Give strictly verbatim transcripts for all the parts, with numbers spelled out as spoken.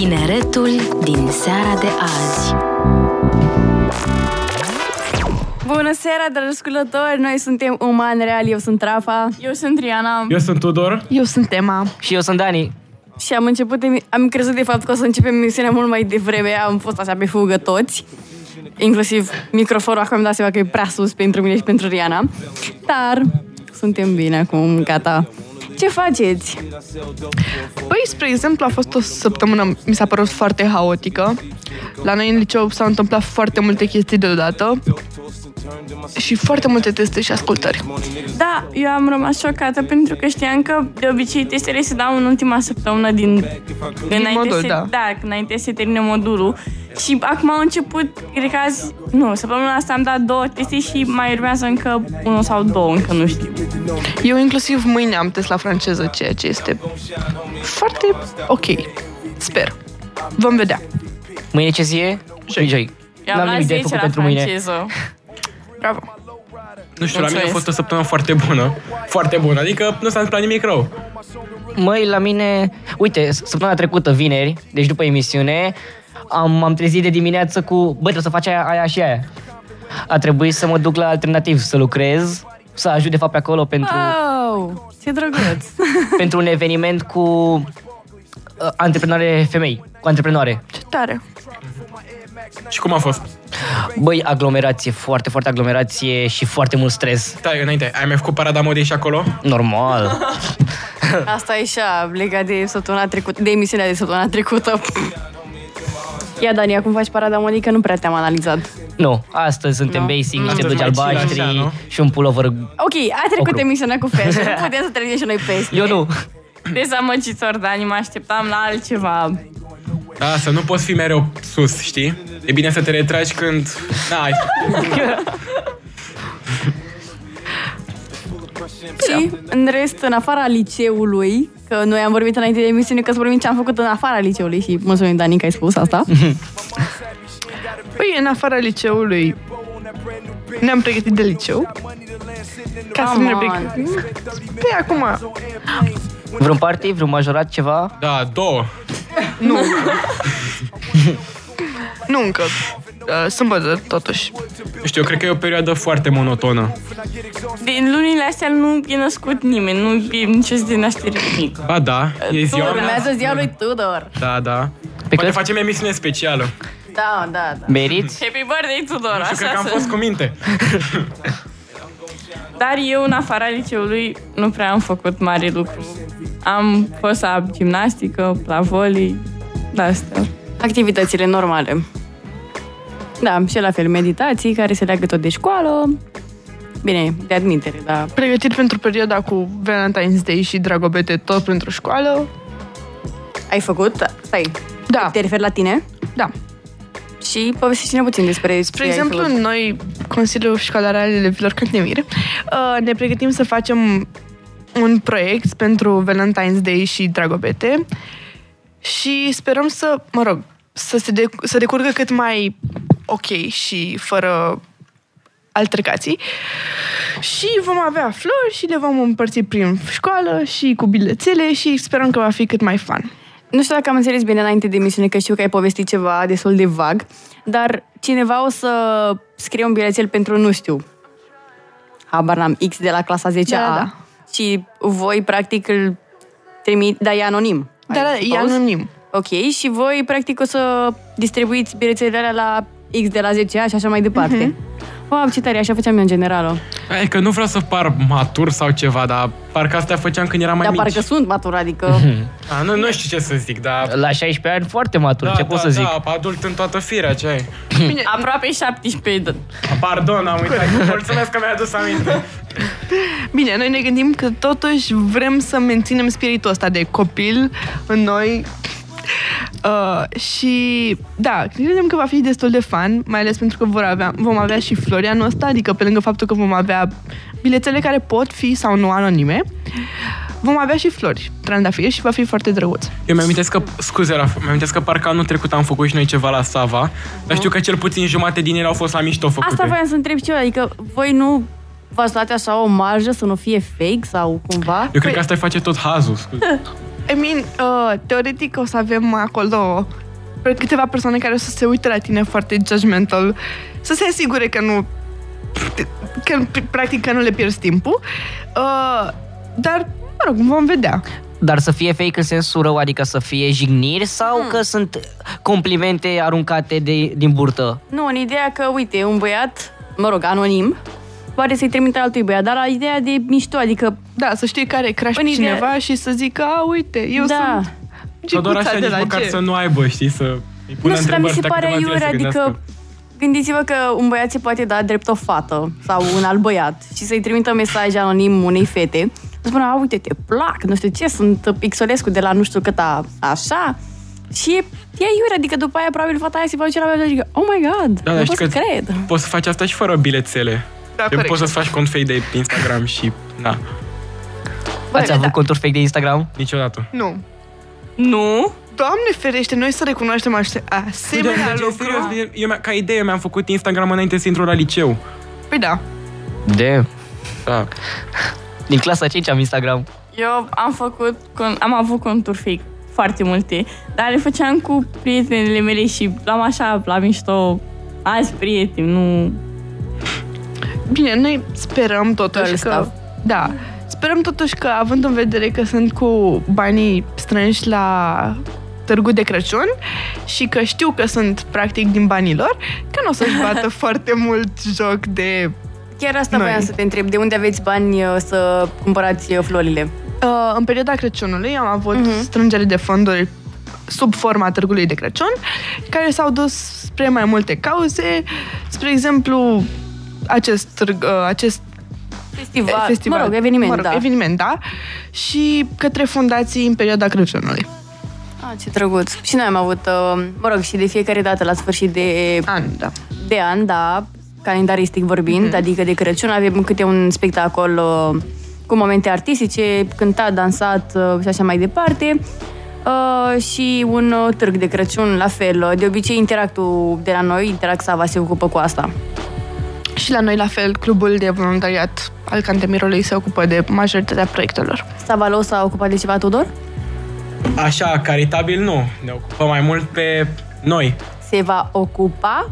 Tineretul din seara de azi. Bună seara, dragi ascultători! Noi suntem Uman Real, eu sunt Rafa. Eu sunt Riana. Eu sunt Tudor. Eu sunt Emma. Și eu sunt Dani. Și am început, am crezut de fapt că o să începem emisiunea mult mai devreme. Am fost așa pe fugă toți, inclusiv microfonul. Acum am dat seama că e prea sus pentru mine și pentru Riana. Dar suntem bine acum, gata. Ce faceți? Păi, spre exemplu, a fost o săptămână, mi s-a părut foarte haotică. La noi în liceu s-au întâmplat foarte multe chestii deodată și foarte multe teste și ascultări. Da, eu am rămas șocată pentru că știam că de obicei testele se dau în ultima săptămână din, din modul, se, da. Da, înainte să termine modulul. Și acum au început, cred că azi, nu, săptămâna asta am dat două teste și mai urmează încă unul sau două, încă nu știu. Eu inclusiv mâine am test la franceză, ceea ce este foarte ok. Sper. Vom vedea. Mâine ce zi e? Joi. Joi. N-am nimic de făcut pentru franceză. Mâine. Bravo. Nu știu, mulțumesc. La mine a fost o săptămână foarte bună. Foarte bună, adică nu s-a întâmplat nimic rău. Măi, la mine... Uite, săptămâna trecută, vineri, deci după emisiune, am, m-am trezit de dimineață cu... Bă, trebuie să faci aia, aia și aia. A trebuit să mă duc la alternativ, să lucrez, să ajut de fapt pe acolo pentru... Wow, ce drăguț! Pentru un eveniment cu uh, antreprenoare femei, cu antreprenoare. Ce tare! Și cum a fost? Băi, aglomerație, foarte, foarte aglomerație și foarte mult stres. Da, înainte, ai mai făcut parada modei și acolo? Normal. Asta e așa, legat de săptămâna trecută, de emisiunea de săptămâna trecută. Ia, Dani, acum faci parada modei, că nu prea te-am analizat. Nu, astăzi suntem no. basic, niște blugi albaștri așa, nu? Și un pulover. Ok, a trecut ocru. Emisiunea cu fel, nu putem să trecem și noi peste. Eu nu. Dezamăgitor, Dani, mă așteptam la altceva. Da, să nu poți fi mereu sus, știi? E bine să te retragi când... N-ai. Și, în rest, în afara liceului, că noi am vorbit înainte de emisiune, că să vorbim ce am făcut în afara liceului și mulțumim, Dani, că ai spus asta. Păi, în afara liceului, ne-am pregătit de liceu. Ca Come să ne pregătim. Păi, acum... Vreun party, vreun majorat, ceva? Da, două. Nu. Nu încă. Sâmbătă, totuși. Știu, eu cred că e o perioadă foarte monotonă. Din lunile astea nu e născut nimeni, nu e nicio zi din aștere nimic. Ba da, e ziua. Urmează ziua lui Tudor. Da, da. Pe poate facem emisiune specială. Da, da, da. Meriți? Happy birthday, Tudor. Nu știu, cred că am fost cu minte. Dar eu, în afara liceului, nu prea am făcut mare lucru. Am fost la gimnastică, la volei, la astea. Activitățile normale. Da, și la fel, meditații, care se leagă tot de școală. Bine, de admitere, dar... Pregătit pentru perioada cu Valentine's Day și Dragobete, tot pentru școală. Ai făcut? Stai, da. Te referi la tine? Da. Și povestiți-ne puțin despre... Spre exemplu, noi, Consiliul Școlar al Elevilor Cântemire, ne pregătim să facem un proiect pentru Valentine's Day și Dragobete și sperăm să, mă rog, să se de, să decurgă cât mai ok și fără altercații. Și vom avea flori și le vom împărți prin școală și cu bilețele și sperăm că va fi cât mai fun. Nu știu dacă am înțeles bine înainte de emisiune, că știu că ai povestit ceva destul de vag, dar cineva o să scrie un bilețel pentru, nu știu, habar n-am, X de la clasa zece A, da, da. Și voi, practic, îl trimit, dar e anonim. Da, da, e anonim. Ok, și voi, practic, o să distribuiți bilețelele alea la X de la zece A și așa mai departe. Uh-huh. Wow, ce tare, așa făceam eu în generală. E că nu vreau să par matur sau ceva, dar parcă astea făceam când eram mai da, mici. Dar parcă sunt matur, adică... Mm-hmm. A, nu, nu știu ce să zic, dar... La șaisprezece ani foarte matur, da, ce da, pot să da, zic? Da, adult în toată firea, ce ai? Bine, aproape șaptesprezece. Pardon, am uitat. Mulțumesc că mi-ai adus aminte. Bine, noi ne gândim că totuși vrem să menținem spiritul ăsta de copil în noi... Uh, și da, credem că va fi destul de fun, mai ales pentru că vor avea, vom avea și flori anul ăsta, adică pe lângă faptul că vom avea bilețele care pot fi sau nu anonime, vom avea și flori, trandafiri și va fi foarte drăguț. Eu mi-am amintesc că, scuze, Rafa, mi-am amintesc că parcă anul trecut am făcut și noi ceva la Sava, uh-huh. Dar știu că cel puțin jumate din ele au fost la mișto făcute. Asta voiam să întreb și eu, adică voi nu v-ați luat așa o marjă să nu fie fake sau cumva? Eu cred că asta îi face tot hazul, scuze. I mean, uh, teoretic o să avem acolo câteva persoane care o să se uite la tine foarte judgmental, să se asigure că nu, că, practic, că nu le pierzi timpul. Uh, dar, mă rog, vom vedea. Dar să fie fake în sensul rău, adică să fie jigniri sau hmm. că sunt complimente aruncate de, din burtă? Nu, în ideea că, uite, un băiat, mă rog, anonim, poate să-i trimite altui băiat, dar la ideea de mișto, adică... Da, să știi care crash pe cineva ideea... și să zică, a, uite, eu da. sunt... Sau doar așa, nici măcar ce? Să nu aibă, știi, să îi pună nu, întrebări. Nu, mi se pare aiure, adică gândiți-vă că un băiat se poate da drept o fată sau un alt băiat și să-i trimită mesaj anonim unei fete, să spună, a, uite, te plac, nu știu ce, sunt pixolescu de la nu știu câta, așa, și e aiure, adică după aia probabil fata aia se va duce la băiat și zică, oh my god, da, nu pot să cred. Poți să faci asta și fără bilețele. Da, corect. Poți să-ți faci cont fake de Instagram și, na. Bă, ați avut da. conturi fake de Instagram? Niciodată. Nu. Nu? Doamne ferește, noi să recunoaștem asemenea lucruri. Eu, ca idee, mi-am făcut Instagram înainte să intru la liceu. Păi da. De? Da. Din clasa a cincea am Instagram. Eu am făcut, am avut conturi fake, foarte multe, dar le făceam cu prietenele mele și luam așa, la mișto, alți prieteni, nu... Bine, noi sperăm totuși că... Da. Sperăm totuși că, având în vedere că sunt cu banii strânși la Târgu de Crăciun și că știu că sunt practic din banii lor, că nu o să-și bată foarte mult joc de Chiar asta noi. voiam să te întreb, de unde aveți bani să cumpărați florile? Uh, în perioada Crăciunului am avut uh-huh. strângere de fonduri sub forma Târgului de Crăciun, care s-au dus spre mai multe cauze, spre exemplu acest târg, uh, acest Festival, festival, mă rog, eveniment, mă rog, da. eveniment, da, și către fundații în perioada Crăciunului. Ah, ce drăguț! Și noi am avut, mă rog, și de fiecare dată, la sfârșit de an, da, de an, da calendaristic vorbind, mm-hmm. adică de Crăciun, avem câte un spectacol cu momente artistice, cântat, dansat și așa mai departe, și un târg de Crăciun, la fel. De obicei, Interactul de la noi, Interact Sava, se ocupă cu asta. Și la noi, la fel, clubul de voluntariat al Cântemirului se ocupă de majoritatea proiectelor. Stavalo s-a ocupat de ceva, Tudor? Așa, caritabil nu. Ne ocupă mai mult pe noi. Se va ocupa?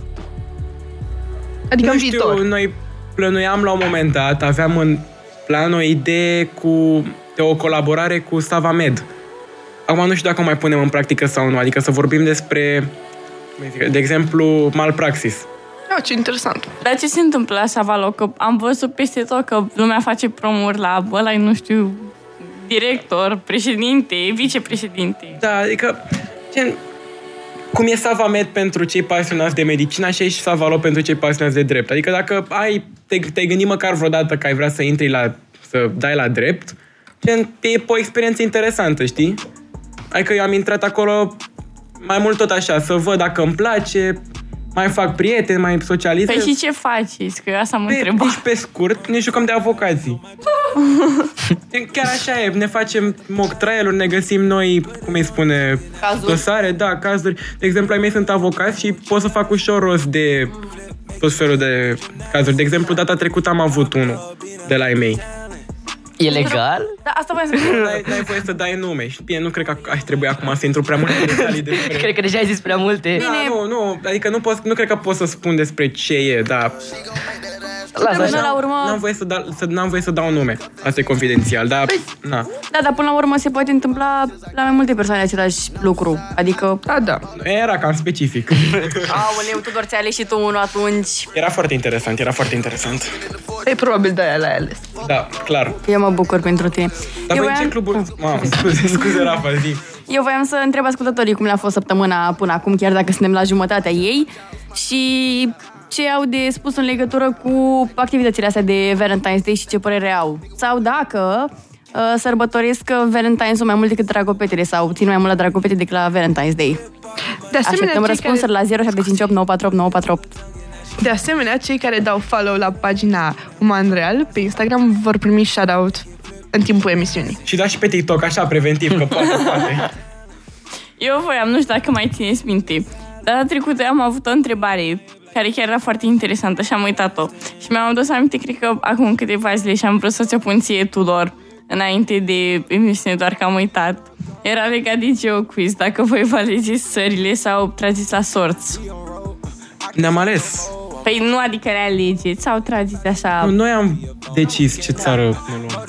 Adică în viitor. Nu știu, noi plănuiam la un moment dat, aveam în plan o idee cu, de o colaborare cu Savamed. Acum nu știu dacă o mai punem în practică sau nu, adică să vorbim despre, de exemplu, malpraxis. Oh, ce interesant. Dar ce se întâmplă la Savalo? Că am văzut peste tot că lumea face promuri la ăla, nu știu, director, președinte, vicepreședinte. Da, adică, gen, cum e Savamed pentru cei pasionați de medicină, așa e și Savalo pentru cei pasionați de drept. Adică dacă ai, te, te-ai gândit măcar vreodată că ai vrea să intri la, să dai la drept, gen, e o experiență interesantă, știi? Adică eu am intrat acolo mai mult tot așa, să văd dacă îmi place... Mai fac prieteni, mai socializez. Păi și ce faceți? Că eu asta mă întreba. Deci, pe scurt, ne jucăm de avocații. Chiar așa e. Ne facem mock trial-uri, ne găsim noi, cum îi spune, cazuri. Dosare, da, cazuri. De exemplu, ai mei sunt avocați și pot să fac ușor rost de tot felul de cazuri. De exemplu, data trecută am avut unul de la ai mei. E legal? Da, asta mai să spun. N-ai voie să dai nume. Și bine, nu cred că aș trebui acum să intru prea multe detalii despre... Cred că deja ai zis prea multe. Da, nu, nu, adică nu, pot, nu cred că pot să spun despre ce e, dar... Lasă așa. La urmă... N-am voie să, da, să, n-am voie să dau nume. Asta e confidențial, dar... Păi, na. Da, dar până la urmă se poate întâmpla la mai multe persoane același lucru. Adică... Da, da. Era cam specific. Aoleu, tu doar ți-ai ales și tu unul atunci. Era foarte interesant, era foarte interesant. E probabil de-aia l-ai ales. Da, clar. Eu mă bucur pentru tine. Dar eu voi voiam... ce clubul... Ah. Mamă, scuze, scuze, Rafa, zi. Eu voiam să întreb ascultătorii cum le-a fost săptămâna până acum, chiar dacă suntem la jumătatea ei. Și... ce au de spus în legătură cu activitățile astea de Valentine's Day și ce părere au. Sau dacă uh, sărbătoresc Valentine's-ul mai mult decât dragopetele sau țin mai mult la dragopete decât la Valentine's Day. De asemenea, răspunsuri care... la zero șapte cinci opt nouă patru opt nouă patru opt. De asemenea, cei care dau follow la pagina Uman Real pe Instagram vor primi shout-out în timpul emisiunii. Și da și pe TikTok, așa, preventiv, că poate, poate. Eu voiam, nu știu dacă mai țineți minte, data trecută am avut o întrebare care chiar era foarte interesantă și am uitat-o. Și mi-am adus aminte, cred că acum câteva zile și am vrut să ți-o pun ție, Tudor. înainte de emisiune, doar că am uitat. Era legat de GeoQuiz, dacă voi vă alegeți țările sau trageți la sorți. Ne-am ales. Păi nu, adică le alegeți sau trageți așa... Nu, noi am decis ce țară ne luăm.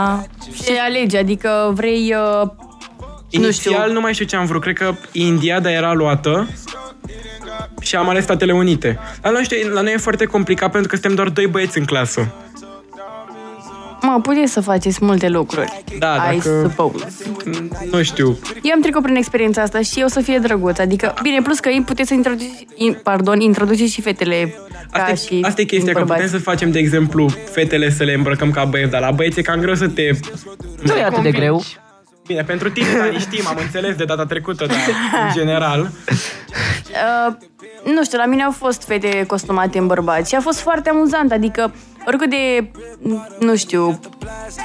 A, și alegi, adică vrei... Uh, Inițial, nu știu. Nu mai știu ce am vrut, cred că India, dar era luată. Și am ales Statele Unite. Dar nu știu, la noi e foarte complicat pentru că suntem doar doi băieți în clasă. Mă, puteți să faceți multe lucruri. Da, dacă... Nu știu. Eu am trecut prin experiența asta și eu să fie drăguț. Adică, bine, plus că ei puteți să introduceți, pardon, introduceți și fetele ca asta e, și asta e chestia, că putem să facem, de exemplu, fetele să le îmbrăcăm ca băieți, dar la băieți e cam greu să te... Nu e atât de greu. Bine, pentru tine, dar știm, am înțeles de data trecută, dar în general... Uh, nu știu, la mine au fost fete costumate în bărbați și a fost foarte amuzant, adică oricât de, nu știu,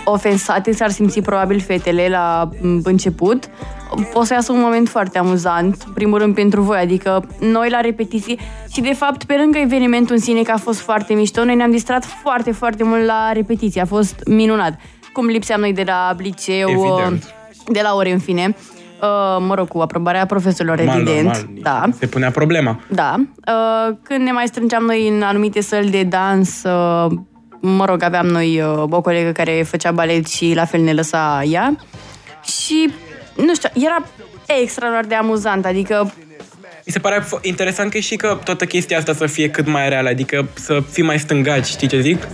ofensate s-ar simți probabil fetele la început, o să iasă un moment foarte amuzant, primul rând pentru voi, adică noi la repetiții și de fapt pe lângă evenimentul în sine că a fost foarte mișto, noi ne-am distrat foarte, foarte mult la repetiții, a fost minunat. Cum lipseam noi de la liceu, evident. De la ore în fine, mă rog, cu aprobarea profesorilor, evident. Da. Se punea problema. Da. Când ne mai strângeam noi în anumite săli de dans, mă rog, aveam noi o colegă care făcea balet și la fel ne lăsa ea. Și, nu știu, era extraordinar de amuzant, adică... Mi se pare interesant că și că toată chestia asta să fie cât mai reală, adică să fii mai stângaci, știi ce zic?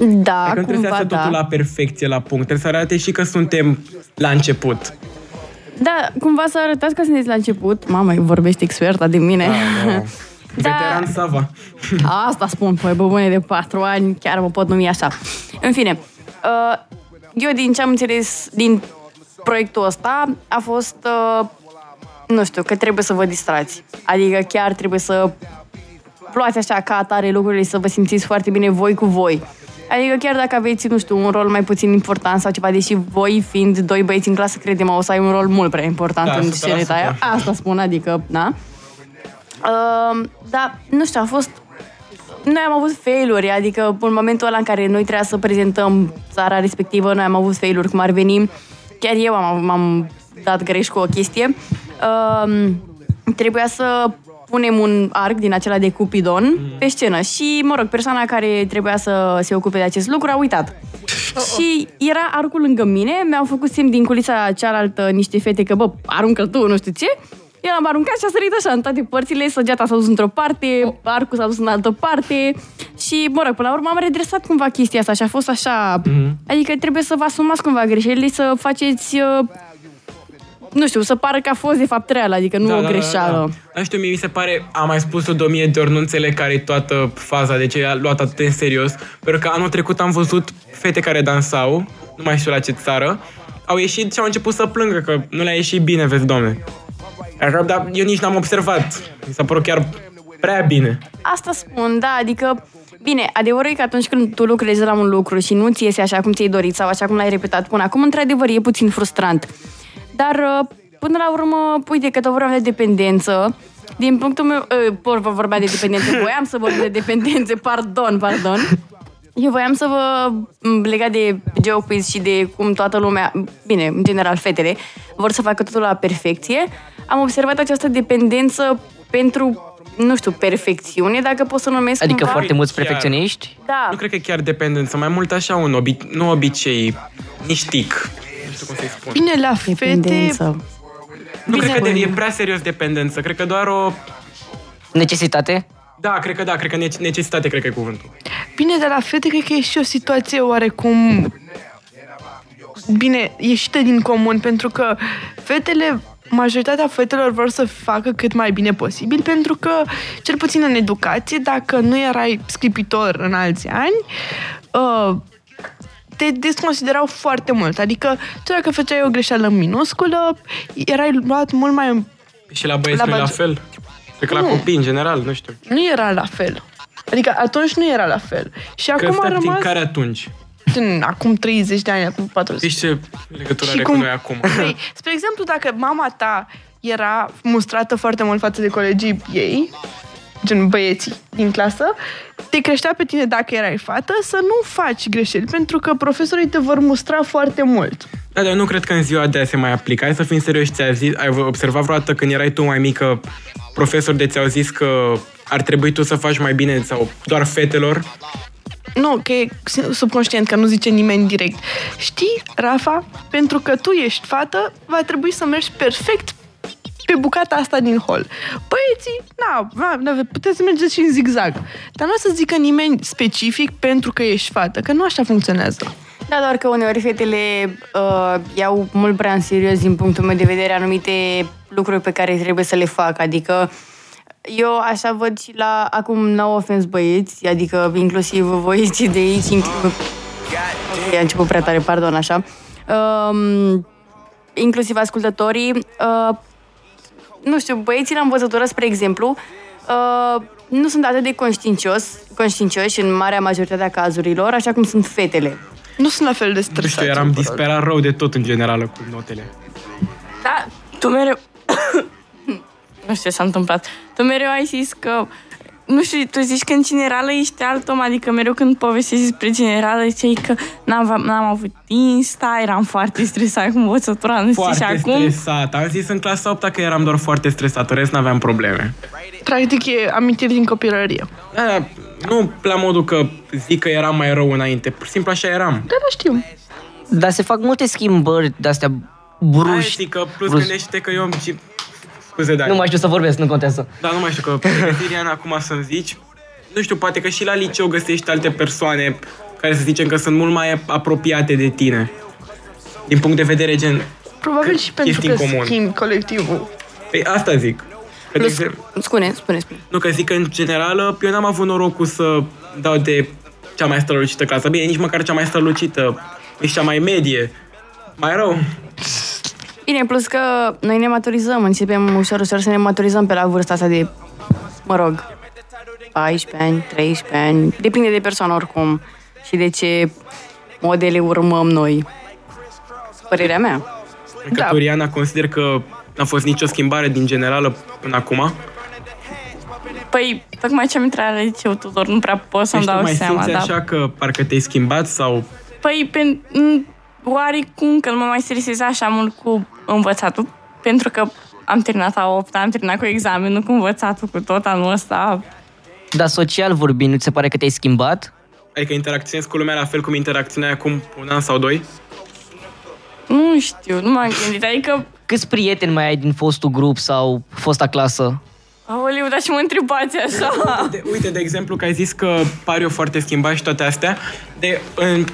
Da, adică cumva, trebuie să arate totul da. La perfecție, la punct. Trebuie să arate și că suntem la început. Da, cumva să arătați că sunteți la început. Mamă, vorbești experta de mine. Da, da. Da. Veteran Sava. Asta spun, păi bă, bune de patru ani, chiar mă pot numi așa. În fine, eu din ce am înțeles din proiectul ăsta a fost, nu știu, că trebuie să vă distrați. Adică chiar trebuie să luați așa ca atare lucrurile, să vă simțiți foarte bine voi cu voi. Adică chiar dacă aveți, nu știu, un rol mai puțin important sau ceva, deși voi, fiind doi băieți în clasă, crede-mă, o să ai un rol mult prea important da, în sceneta aia. Asta spun, adică, da. Uh, dar, nu știu, a fost... Noi am avut failuri, adică în momentul ăla în care noi trebuia să prezentăm țara respectivă, noi am avut failuri, cum ar veni. Chiar eu am, m-am dat greș cu o chestie. Uh, trebuia să... punem un arc din acela de cupidon mm. pe scenă și, mă rog, persoana care trebuia să se ocupe de acest lucru a uitat. Oh, oh. Și era arcul lângă mine, mi-au făcut semn din culița cealaltă niște fete că, bă, aruncă tu, nu știu ce. El am aruncat și a sărit așa în toate părțile, săgeata s-a dus într-o parte, oh. arcul s-a dus în altă parte și, mă rog, până la urmă am redresat cumva chestia asta și a fost așa... Mm. Adică trebuie să vă asumați cumva greșelile, să faceți... Uh, Nu știu, să pară că a fost de fapt real, adică nu da, o greșeală. Da, da, da. Nu știu, mie mi se pare, am mai spus-o de o mie de ori, nu înțeleg care-i toată faza, de ce a luat atât de serios, pentru că anul trecut am văzut fete care dansau, nu mai știu la ce țară, au ieșit și au început să plângă că nu le-a ieșit bine, vezi, Doamne. Dar eu nici n-am observat, mi s-a părut chiar prea bine. Asta spun, da, adică... Bine, adevărul e că atunci când tu lucrezi la un lucru și nu ți iese așa cum ți-ai dorit sau așa cum l-ai repetat până acum, într-adevăr e puțin frustrant. Dar, până la urmă, uite, că tot vorbeam de dependență. Din punctul meu... Vă vorbeam de dependență. Voiam să vorbim de dependențe. Pardon, pardon. Eu voiam să vă lega de GeoQuiz și de cum toată lumea... Bine, în general, fetele vor să facă totul la perfecție. Am observat această dependență pentru, nu știu, perfecțiune, dacă pot să numesc adică cumva. Foarte mulți perfecționiști? Da. Nu cred că chiar dependență. Mai mult așa un obi- nu obicei, nici tic. Bine, la dependență. Fete... Nu bine, cred că de, e prea serios dependență. Cred că doar o... Necesitate? Da, cred că da. Cred că nece- necesitate, cred că e cuvântul. Bine, dar la fete cred că e și o situație oarecum... Bine, ieșită din comun, pentru că fetele... Majoritatea fetelor vor să facă cât mai bine posibil, pentru că, cel puțin în educație, dacă nu erai scripitor în alți ani... Uh, te desconsiderau foarte mult. Adică, tu dacă făceai o greșeală minusculă, erai luat mult mai... Și la băieți la, la fel? Cred că la copii, în general, nu știu. Nu era la fel. Adică, atunci nu era la fel. Și acum a rămas... Din care atunci? Din acum treizeci de ani, acum patruzeci. Știi ce legătură are cum... cu noi acum? Spre exemplu, dacă mama ta era mustrată foarte mult față de colegii ei, gen băieții din clasă, te creștea pe tine, dacă erai fată, să nu faci greșeli, pentru că profesorii te vor mustra foarte mult. Da, dar nu cred că în ziua de azi se mai aplică. Hai să fim serioși, ți-ai zis, ai observat vreodată când erai tu mai mică, profesor de ți-au zis că ar trebui tu să faci mai bine sau doar fetelor? Nu, că e subconștient, că nu zice nimeni direct. Știi, Rafa, pentru că tu ești fată, va trebui să mergi perfect pe bucata asta din hol. Băieții, na, na, puteți să mergeți și în zigzag. Dar nu o să zică nimeni specific pentru că ești fată, că nu așa funcționează. Da, doar că uneori fetele uh, iau mult prea în serios, din punctul meu de vedere, anumite lucruri pe care trebuie să le fac. Adică eu așa văd și la, acum n-au ofens băieți, adică inclusiv voi cei de aici, inclusiv... Okay, a început prea tare, pardon, așa. Uh, inclusiv ascultătorii... Uh, Nu știu, băieții la învățătură, spre exemplu, uh, nu sunt atât de conștiincios, conștiincioși în marea majoritate a cazurilor, așa cum sunt fetele. Nu sunt la fel de stresați. Nu știu, eram disperat rău de tot în general cu notele. Da, tu mereu... nu știu ce s-a întâmplat. Tu mereu ai zis că... Nu știu, tu zici că în generală ești alt om, adică mereu când povestești despre generală, ziceai că n-am, n-am avut Insta, eram foarte stresat cu învățătura, nu știu, și acum... Foarte stresat. Am zis în clasa a opta că eram doar foarte stresat, în rest n-aveam probleme. Practic e amintiri din copilărie. Da, nu la modul că zic că eram mai rău înainte, pur și simplu așa eram. Da, da, știu. Dar se fac multe schimbări de-astea bruști. Hai, că plus brus. Gândește că eu... Nu mai știu să vorbesc, nu contează. Da, nu mai știu că Iriana acum să-mi zici. Nu știu, poate că și la liceu găsești alte persoane care să zicem că sunt mult mai apropiate de tine. Din punct de vedere gen... Probabil și pentru că schimbi colectivul. Păi asta zic. Spune, spune, spune. Nu, că zic că în general eu n-am avut norocul să dau de cea mai strălucită clasă. Bine, nici măcar cea mai strălucită, nici cea mai medie. Mai rău. Bine, plus că noi ne maturizăm, începem ușor, ușor să ne maturizăm pe la vârsta asta de, mă rog, paisprezece ani, treisprezece ani, depinde de persoană oricum și de ce modele urmăm noi. Părerea mea. Că tu, Riana, consider că n-a fost nicio schimbare din generală până acum? Păi, tocmai ce am intrat la liceu, Tudor, nu prea pot să-mi dau seama. Deci tu mai simți așa că parcă te-ai schimbat sau... Păi, oarecum că nu mă mai stresez așa mult cu învățatul, pentru că am terminat a opta, am terminat cu examenul, cu învățatul, cu tot anul ăsta. Dar social vorbind, nu ți se pare că te-ai schimbat? Adică interacționezi cu lumea la fel cum interacționai acum un an sau doi? Nu știu, nu m-am gândit, adică... Câți prieteni mai ai din fostul grup sau fosta clasă? Aoleu, dar și mă întrebați așa. Uite, uite, de exemplu, că ai zis că pari eu foarte schimbat și toate astea. De,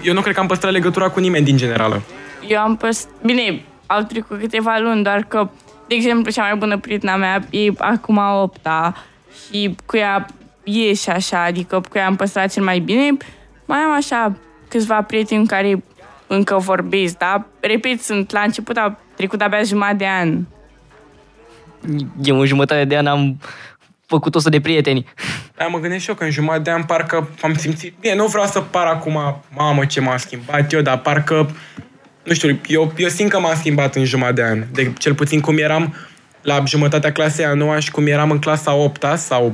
eu nu cred că am păstrat legătura cu nimeni din generală. Eu am păstrat... Bine, au trecut câteva luni, doar că, de exemplu, cea mai bună prietena mea e acum a opta și cu ea e și așa, adică cu ea am păstrat cel mai bine. Mai am așa câțiva prieteni care încă vorbesc, da? Repet, sunt la început, au trecut abia jumătate de an. Eu în jumătate de an am făcut o sută de prieteni. Da, mă gândesc și eu că în jumătate de an parcă am simțit... Bine, nu vreau să par acum, mamă, ce m-am schimbat eu, dar parcă, nu știu, eu, eu simt că m-am schimbat în jumătate de an. De cel puțin cum eram la jumătatea clasei a noua și cum eram în clasa a opta sau...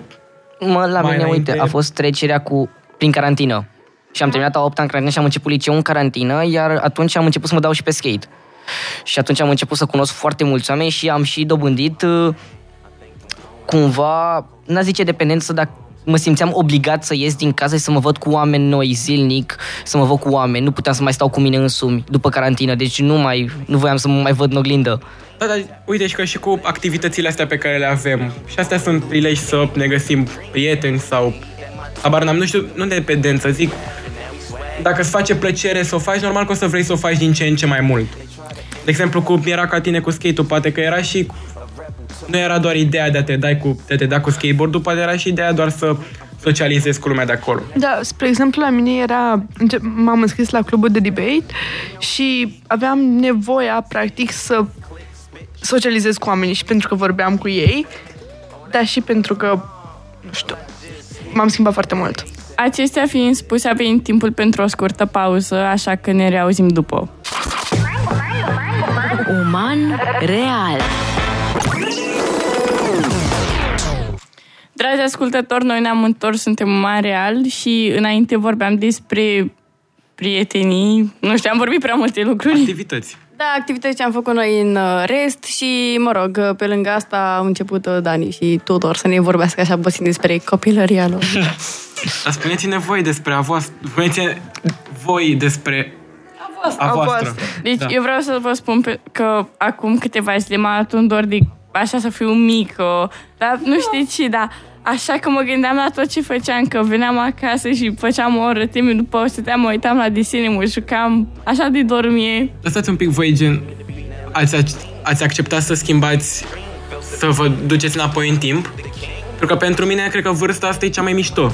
Mă, la mine, înainte... uite, a fost trecerea cu prin carantină. Și am terminat a opta în carantină și am început liceul în carantină, iar atunci am început să mă dau și pe skate. Și atunci am început să cunosc foarte mulți oameni și am și dobândit cumva, n-a zice dependență, dar mă simțeam obligat să ies din casă și să mă văd cu oameni noi zilnic, să mă văd cu oameni, nu puteam să mai stau cu mine însumi după carantină, deci nu mai, nu voiam să mă mai văd în oglindă. Da, dar uite și că și cu activitățile astea pe care le avem și astea sunt prileji să ne găsim prieteni sau abar n-am, nu știu, nu dependență, zic. Dacă îți face plăcere să o faci, normal că o să vrei să o faci din ce în ce mai mult. De exemplu, cum era ca tine cu skate-ul, poate că era și... Nu era doar ideea de a te, dai cu, de a te da cu skateboard-ul, poate era și ideea doar să socializezi cu lumea de acolo. Da, spre exemplu, la mine era... M-am înscris la clubul de debate și aveam nevoia, practic, să socializez cu oamenii și pentru că vorbeam cu ei, dar și pentru că, nu știu, m-am schimbat foarte mult. Acestea fiind spuse, a venit timpul pentru o scurtă pauză, așa că ne reauzim după. Uman Real. Dragi ascultători, noi ne-am întors, suntem Uman Real și înainte vorbeam despre prietenii, nu știu, am vorbit prea multe lucruri. Activități. Da, activități ce am făcut noi în rest și, mă rog, pe lângă asta au început Dani și Tudor să ne vorbească așa puțin despre copilăria lor. Spuneți-ne voi despre a voastră, spuneți-ne voi despre a voastră. A voastră. Deci da. Eu vreau să vă spun pe, că acum câteva zile m-a atun doar de așa să fiu mică, dar nu știu ce, da. Așa că mă gândeam la tot ce făceam, că veneam acasă și făceam o oră timp, după stăteam, mă uitam la desene, mă jucam, așa de dormie. Lăsați un pic voi, gen, ați, ați acceptat să schimbați, să vă duceți înapoi în timp? Pentru că pentru mine, cred că vârsta asta e cea mai mișto.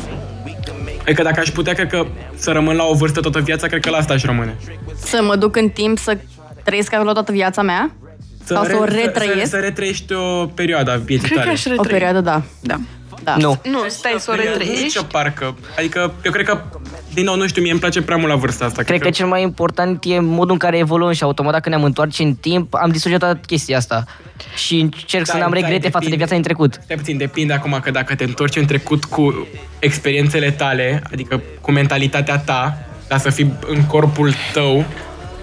Adică dacă aș putea, cred că să rămân la o vârstă toată viața, cred că la asta aș rămâne. Să mă duc în timp, să trăiesc acolo toată viața mea? Să sau re- să o retrăiesc? Să, să retrăiești o perioadă a vieții tale. Cred că aș retrăi. O perioadă, da. Da. Da. Nu. Nu, stai să o retrăiești. Nici o parcă. Adică, eu cred că, din nou, nu știu, mie îmi place prea mult la vârsta asta. Cred, cred că, că cel mai important e modul în care evoluăm și automat dacă ne-am întoarce în timp, am distrugit toată chestia asta. Și încerc da, să n-am da, regrete depinde, față de viața din trecut. Stai puțin, depinde acum că dacă te întorci în trecut cu experiențele tale, adică cu mentalitatea ta, dar să fii în corpul tău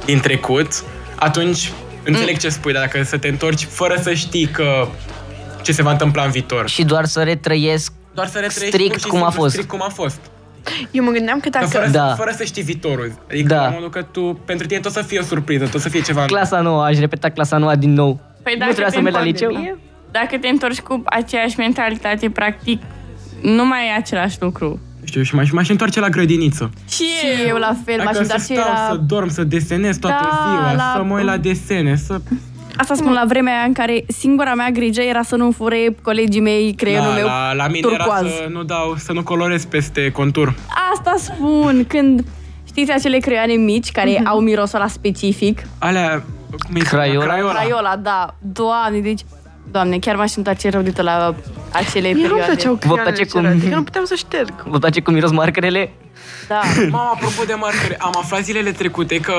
din trecut, atunci înțeleg mm. ce spui, dar dacă să te întorci fără să știi că ce se va întâmpla în viitor. Și doar să retrăiesc doar să strict cum a fost. Strict cum a fost. Eu mă gândeam că dacă... Fără, da. să, fără să știi viitorul. Adică da. În modul că tu, pentru tine tot să fie o surpriză, tot să fie ceva... Clasa nouă, aș repeta clasa nouă din nou. Păi nu trebuia să merg la liceu. Da. Dacă te întorci cu aceeași mentalitate, practic, nu mai e același lucru. Știu, și m-aș, m-aș întoarce la grădiniță. Și eu, eu la fel, dacă m-aș întoarce la... Dacă să stau, la... să dorm, să desenez toată da, ziua, la... să mă uit la desene, să... Asta spun la vremea în care singura mea grijă era să nu fure colegii mei creierul la, meu la, la mine turcoaz. Era să nu dau, să nu colorez peste contur. Asta spun, când știți acele creioane mici care mm-hmm. au mirosul ăla specific. Alea, cum e? Crayola. Crayola. Crayola, da. Doamne, deci Doamne, chiar m-aș întoarce rău de la acele mie perioade. Nu vă place cum... Că nu puteam să șterg. Vă place cum miros marcărele? Da. Mama, apropo de marcări, am aflat zilele trecute că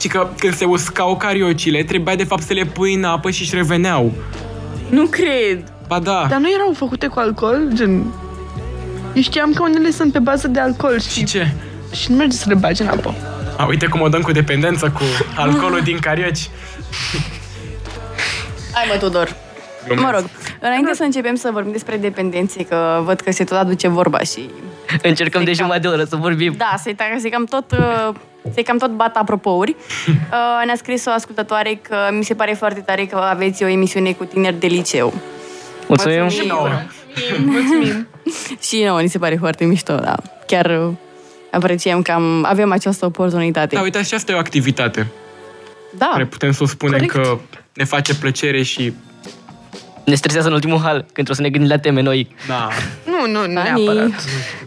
și că când se uscau cariocile, trebuia de fapt să le pui în apă și își reveneau. Nu cred. Ba da. Dar nu erau făcute cu alcool? Gen... Eu știam că unele sunt pe bază de alcool și... Și ce? Și nu merge să le bagi în apă. A, uite cum o dăm cu dependență, cu alcoolul din carioci. Hai mă, Tudor. Glumesc. Mă rog, înainte să începem să vorbim despre dependențe, că văd că se tot aduce vorba și... Încercăm de jumătate de oră să vorbim. Da, să-i tacăm tot... Uh... Se cam tot bat apropouri. Uh, ne-a scris o ascultătoare că mi se pare foarte tare că aveți o emisiune cu tineri de liceu. Mulțumim! Mulțumim. Și nouă! Mulțumim! Și nouă, ni se pare foarte mișto, da. Chiar apreciem că am, avem această oportunitate. Da, uite, așa este o activitate. Da. Care putem să o spunem corect. Că ne face plăcere și... Ne stresează în ultimul hal, când o să ne gândim la teme noi. Da. Nu, nu, neapărat.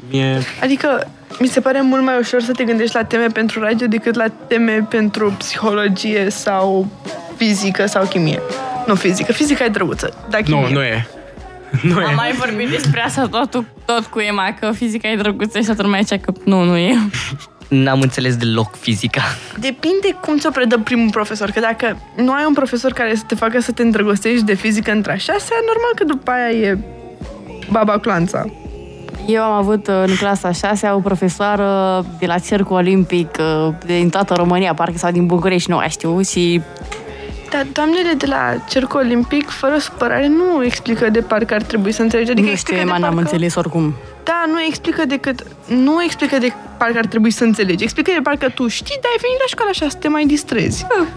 Mie... Adică... Mi se pare mult mai ușor să te gândești la teme pentru radio decât la teme pentru psihologie sau fizică sau chimie. Nu fizică, fizica e drăguță, dar chimie. Nu, nu e. Nu Am e. mai vorbit despre asta tot, tot cu Ema, că fizica e drăguță și toată lumea zicea că nu, nu e. N-am înțeles deloc fizica. Depinde cum ți-o predă primul profesor, că dacă nu ai un profesor care să te facă să te îndrăgostești de fizică într-a șasea, normal că după aia e baba clanța. Eu am avut în clasa a șasea o profesoară de la Cercul Olimpic, din toată România, parcă, sau din București, nu mai știu, și... Dar doamnele de la Cercul Olimpic, fără supărare, nu explică de parcă ar trebui să înțelegi. Adică nu știu, Ema, parcă... n-am înțeles oricum. Da, nu explică decât... Nu explică de parcă ar trebui să înțelegi. Explică de parcă tu știi, dar ai venit la școală așa, să te mai distrezi. Ah.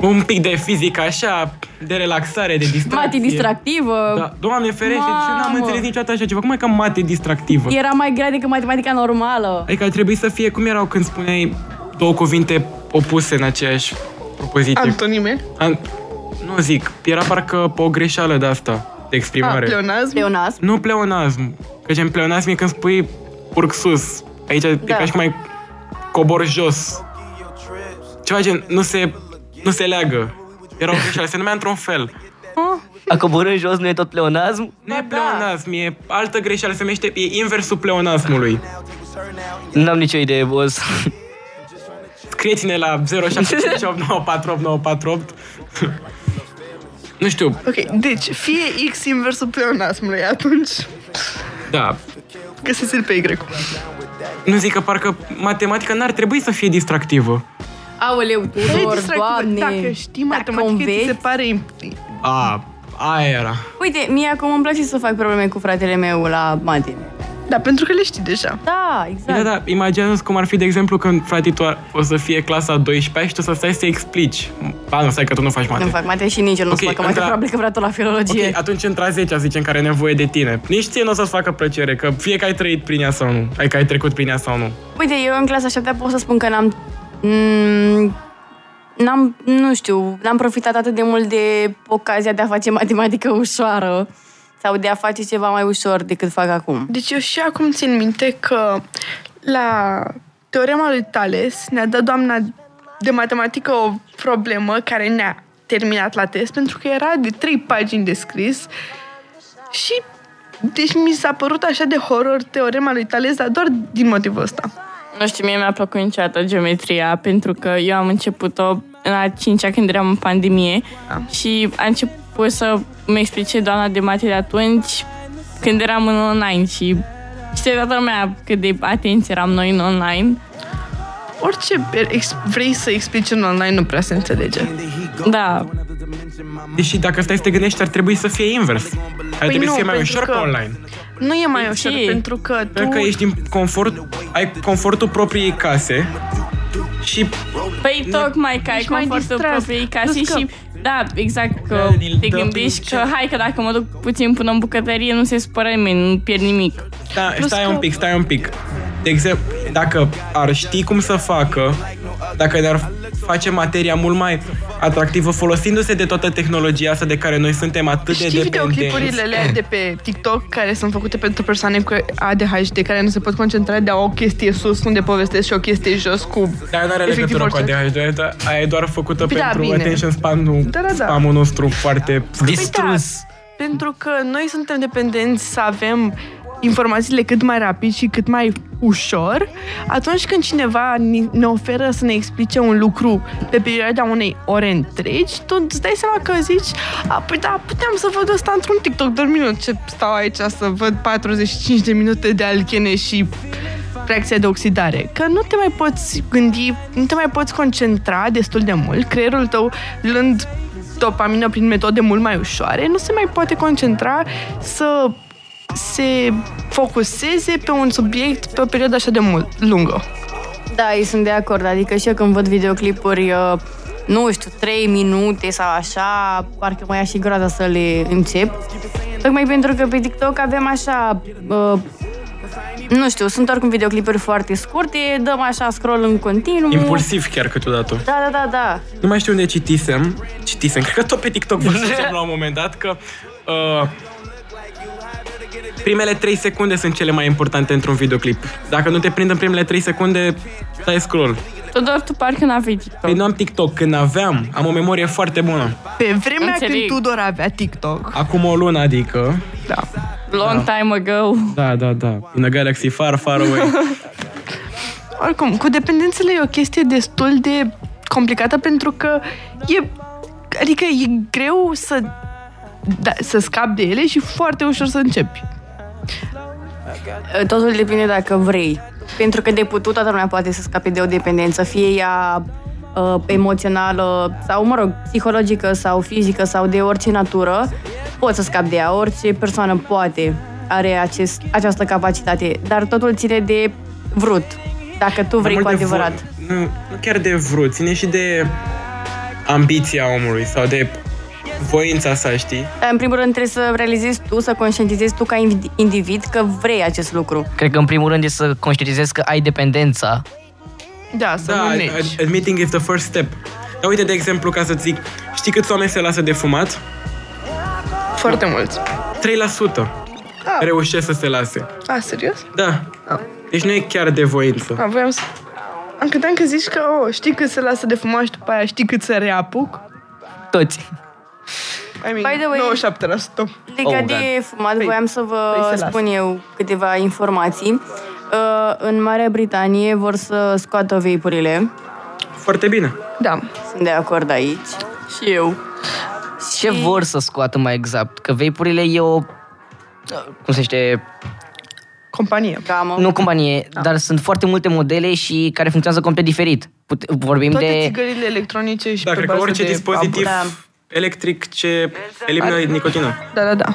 Un pic de fizică, așa, de relaxare, de distracție. Mate distractivă. Da. Doamne ferește, deci n-am înțeles niciodată așa ceva. Cum e că mate distractivă? Era mai grea decât matematica normală. Adică ar trebui să fie, cum erau când spuneai două cuvinte opuse în aceeași propoziție? Antonime? An... Nu zic, era parcă o greșeală de asta, de exprimare. A, pleonazm? Pleonazm? Nu pleonazm, că gen pleonazm e când spui urc sus. Aici da. E ca și cum mai cobor jos. Ceva gen, nu se... Nu se leagă. Era o greșeală, se numea într-un fel. A coborând jos nu e tot pleonazm? Nu e pleonazm, e altă greșeală, se numește, e inversul pleonazmului. N-am nicio idee, boss. Scrieți-ne la zero șapte cinci opt nouă patru opt nouă patru opt. Nu știu. Ok, deci fie X inversul pleonazmului atunci. Da. Găsiți-l pe Y. Nu zic că parcă matematica n-ar trebui să fie distractivă. Aoleu, Tudor, Doamne! Dacă știi matematică, ți se pare... A, aia era. Uite, mie acum îmi place să fac probleme cu fratele meu la mate. Da, pentru că le știi deja. Da, exact. Da, da, imaginează-ți cum ar fi, de exemplu, când fratele tău o să fie clasa a douăsprezecea și tu să stai să explici. Ba, nu, stai că tu nu faci mate. Nu fac mate și nici eu nu okay, fac mate, probabil că vreau tot la filologie. Ok, atunci între a zecea, zicem, care are nevoie de tine. Nici ție nu o să-ți facă plăcere, că fie că ai trăit prin ea sau nu, ai că ai trecut prin ea sau nu. Uite, eu în clasa a șaptea pot să spun că n-am... Mm, n-am, nu știu, n-am profitat atât de mult de ocazia de a face matematică ușoară sau de a face ceva mai ușor decât fac acum. Deci eu și acum țin minte că la teorema lui Tales ne-a dat doamna de matematică o problemă care ne-a terminat la test pentru că era de trei pagini de scris și deci mi s-a părut așa de horror teorema lui Tales, dar doar din motivul ăsta. Nu știu, mie mi-a plăcut niciodată geometria, pentru că eu am început-o în a cincea când eram în pandemie da. Și a început să-mi explice doamna de mate de atunci când eram în online și știi toată lumea cât de atenți eram noi în online. Orice vrei să explici în online nu prea se înțelege. Da. Deși dacă stai să te gândești, ar trebui să fie invers. Ar păi trebui nu, să fie mai ușor că... pe online. Nu e mai ușor, pentru că tu... Pentru că ești din confort, ai confortul propriei case și... Păi tocmai că ai confortul propriei case că... și... Da, exact, că te gândești că hai că dacă mă duc puțin până în bucătărie nu se supără nimeni, nu pierd nimic. Da, stai că... un pic, stai un pic. De exemplu, dacă ar ști cum să facă, dacă ne-ar face materia mult mai atractivă folosindu-se de toată tehnologia asta de care noi suntem atât de dependenți. Știi videoclipurile alea de pe TikTok care sunt făcute pentru persoane cu A D H D care nu se pot concentra de o chestie sus unde povestesc și o chestie jos cu... Dar nu are legătură cu A D H D, aia e doar făcută da, pentru bine. Attention span-ul, da, da, da. Spam-ul nostru foarte distrus. Da, pentru că noi suntem dependenți să avem informațiile cât mai rapid și cât mai ușor, atunci când cineva ne oferă să ne explice un lucru pe perioada unei ore întregi, tu îți dai seama că zici a, păi da, puteam să văd asta într-un TikTok de un minut, ce stau aici să văd patruzeci și cinci de minute de alchene și reacția de oxidare. Că nu te mai poți gândi, nu te mai poți concentra destul de mult, creierul tău luând dopamină prin metode mult mai ușoare, nu se mai poate concentra să se focuseze pe un subiect pe o perioadă așa de mult, lungă. Da, eu sunt de acord, adică și eu când văd videoclipuri, nu știu, trei minute sau așa, parcă mai ia și groaza să le încep. Tocmai pentru că pe TikTok avem așa, uh, nu știu, sunt oricum videoclipuri foarte scurte, dăm așa scroll în continuu. Impulsiv chiar câteodată. Da, da, da, da. Nu mai știu unde citisem, citisem, cred că tot pe TikTok văzusem la un moment dat că... Uh, Primele trei secunde sunt cele mai importante într-un videoclip. Dacă nu te prind în primele trei secunde, dai scroll. Tudor, tu parcă n-aveai TikTok. Păi nu am TikTok. Când aveam, am o memorie foarte bună. Pe vremea Înțeleg. Când Tudor avea TikTok. Acum o lună, adică. Da. Long da. Time ago. Da, da, da. In a galaxy far, far away. Oricum, cu dependențele e o chestie destul de complicată pentru că e... Adică e greu să... Da, să scapi de ele și foarte ușor să începi. Totul depinde dacă vrei. Pentru că de putut toată lumea poate să scape de o dependență, fie ea uh, emoțională sau, mă rog, psihologică sau fizică sau de orice natură, poți să scapi de ea. Orice persoană poate are acest, această capacitate, dar totul ține de vrut. Dacă tu vrei cu adevărat. Vor, nu, nu chiar de vrut, ține și de ambiția omului sau de... voința sa, știi? În primul rând trebuie să realizezi tu, să conștientizezi tu ca individ că vrei acest lucru. Cred că în primul rând e să conștientizezi că ai dependența. Da, să da, nu negi. Admitting is the first step. Dar uite, de exemplu, ca să-ți zic, știi câți oameni se lasă de fumat? Foarte mulți. trei la sută ah. reușesc să se lase. Ah, serios? Da. Ah. Deci nu e chiar de voință. Ah, voiam să... Am credeam că zici că, oh, știi cât se lasă de fumat și după aia știi cât se reapuc? Toți. I mean, by the way, nouăzeci și șapte la sută. Legat oh, de fumat, voiam să vă spun eu câteva informații. Uh, în Marea Britanie vor să scoată vape-urile. Foarte bine. Da. Sunt de acord aici. Și eu. Ce și... vor să scoată mai exact? Că vape-urile e o... Cum se zice? companie. Gamă. Nu companie, da. Dar sunt foarte multe modele și care funcționează complet diferit. Pute- vorbim Toate de... Toate țigările electronice și da, pe bază de... Da, cred că orice dispozitiv da. electric ce elimină Ar... nicotină. Da, da, da.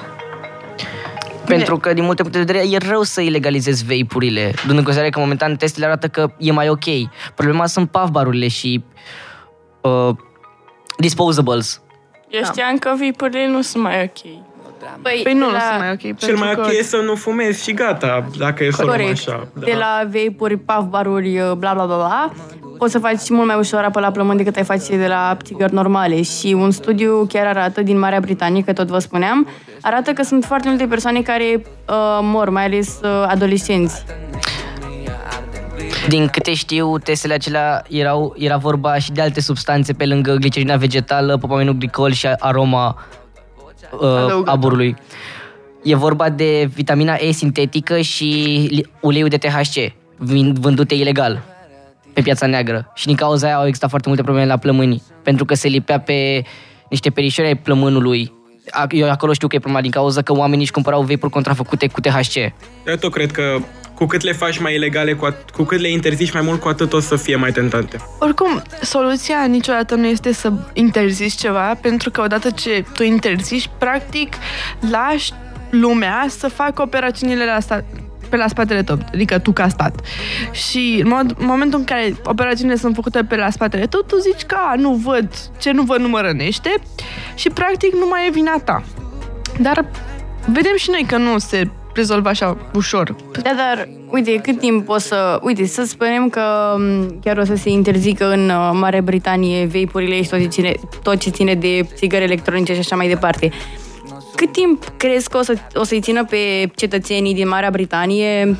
Pentru că, din multe puncte de vedere, e rău să ilegalizezi vape-urile, dând în considerare că, momentan, testele arată că e mai ok. Problema sunt puff-barurile și uh, disposables. Eu știam da. că vape-urile nu sunt mai ok. Păi, păi nu, la... nu sunt mai ok. Cel mai ok că... e să nu fumezi și gata, dacă e să luăm așa. Da. De la vape-uri, puff-baruri, bla, bla, bla, bla, poți să faci mult mai ușor apă la plămâni decât ai face de la țigări normale. Și un studiu chiar arată, din Marea Britanie, că tot vă spuneam, arată că sunt foarte multe persoane care uh, mor, mai ales uh, adolescenți. Din câte știu, testele acelea erau, era vorba și de alte substanțe pe lângă glicerina vegetală, popoamenul glicol și aroma uh, aburului. E vorba de vitamina E sintetică și uleiul de T H C, vândute ilegal pe piața neagră. Și din cauza aia au existat foarte multe probleme la plămâni, pentru că se lipea pe niște perișori ai plămânului. Eu acolo știu că e problema, din cauza că oamenii își cumpărau vape-uri contrafăcute cu T H C. Eu tot cred că cu cât le faci mai ilegale, cu, at- cu cât le interzici mai mult, cu atât o să fie mai tentante. Oricum, soluția niciodată nu este să interzici ceva, pentru că odată ce tu interzici, practic lași lumea să facă operațiunile astea pe la spatele tău, adică tu ca stat. Și în mod, momentul în care operațiunile sunt făcute pe la spatele tău, tu zici că a, nu văd, ce nu văd nu mă rănește și practic nu mai e vina ta. Dar vedem și noi că nu se rezolvă așa ușor. Da, dar uite, cât timp o să... Uite, să spunem că chiar o să se interzică în Marea Britanie vape-urile și tot ce ține, tot ce ține de țigări electronice și așa mai departe. Cât timp crezi că o, să, o să-i țină pe cetățenii din Marea Britanie,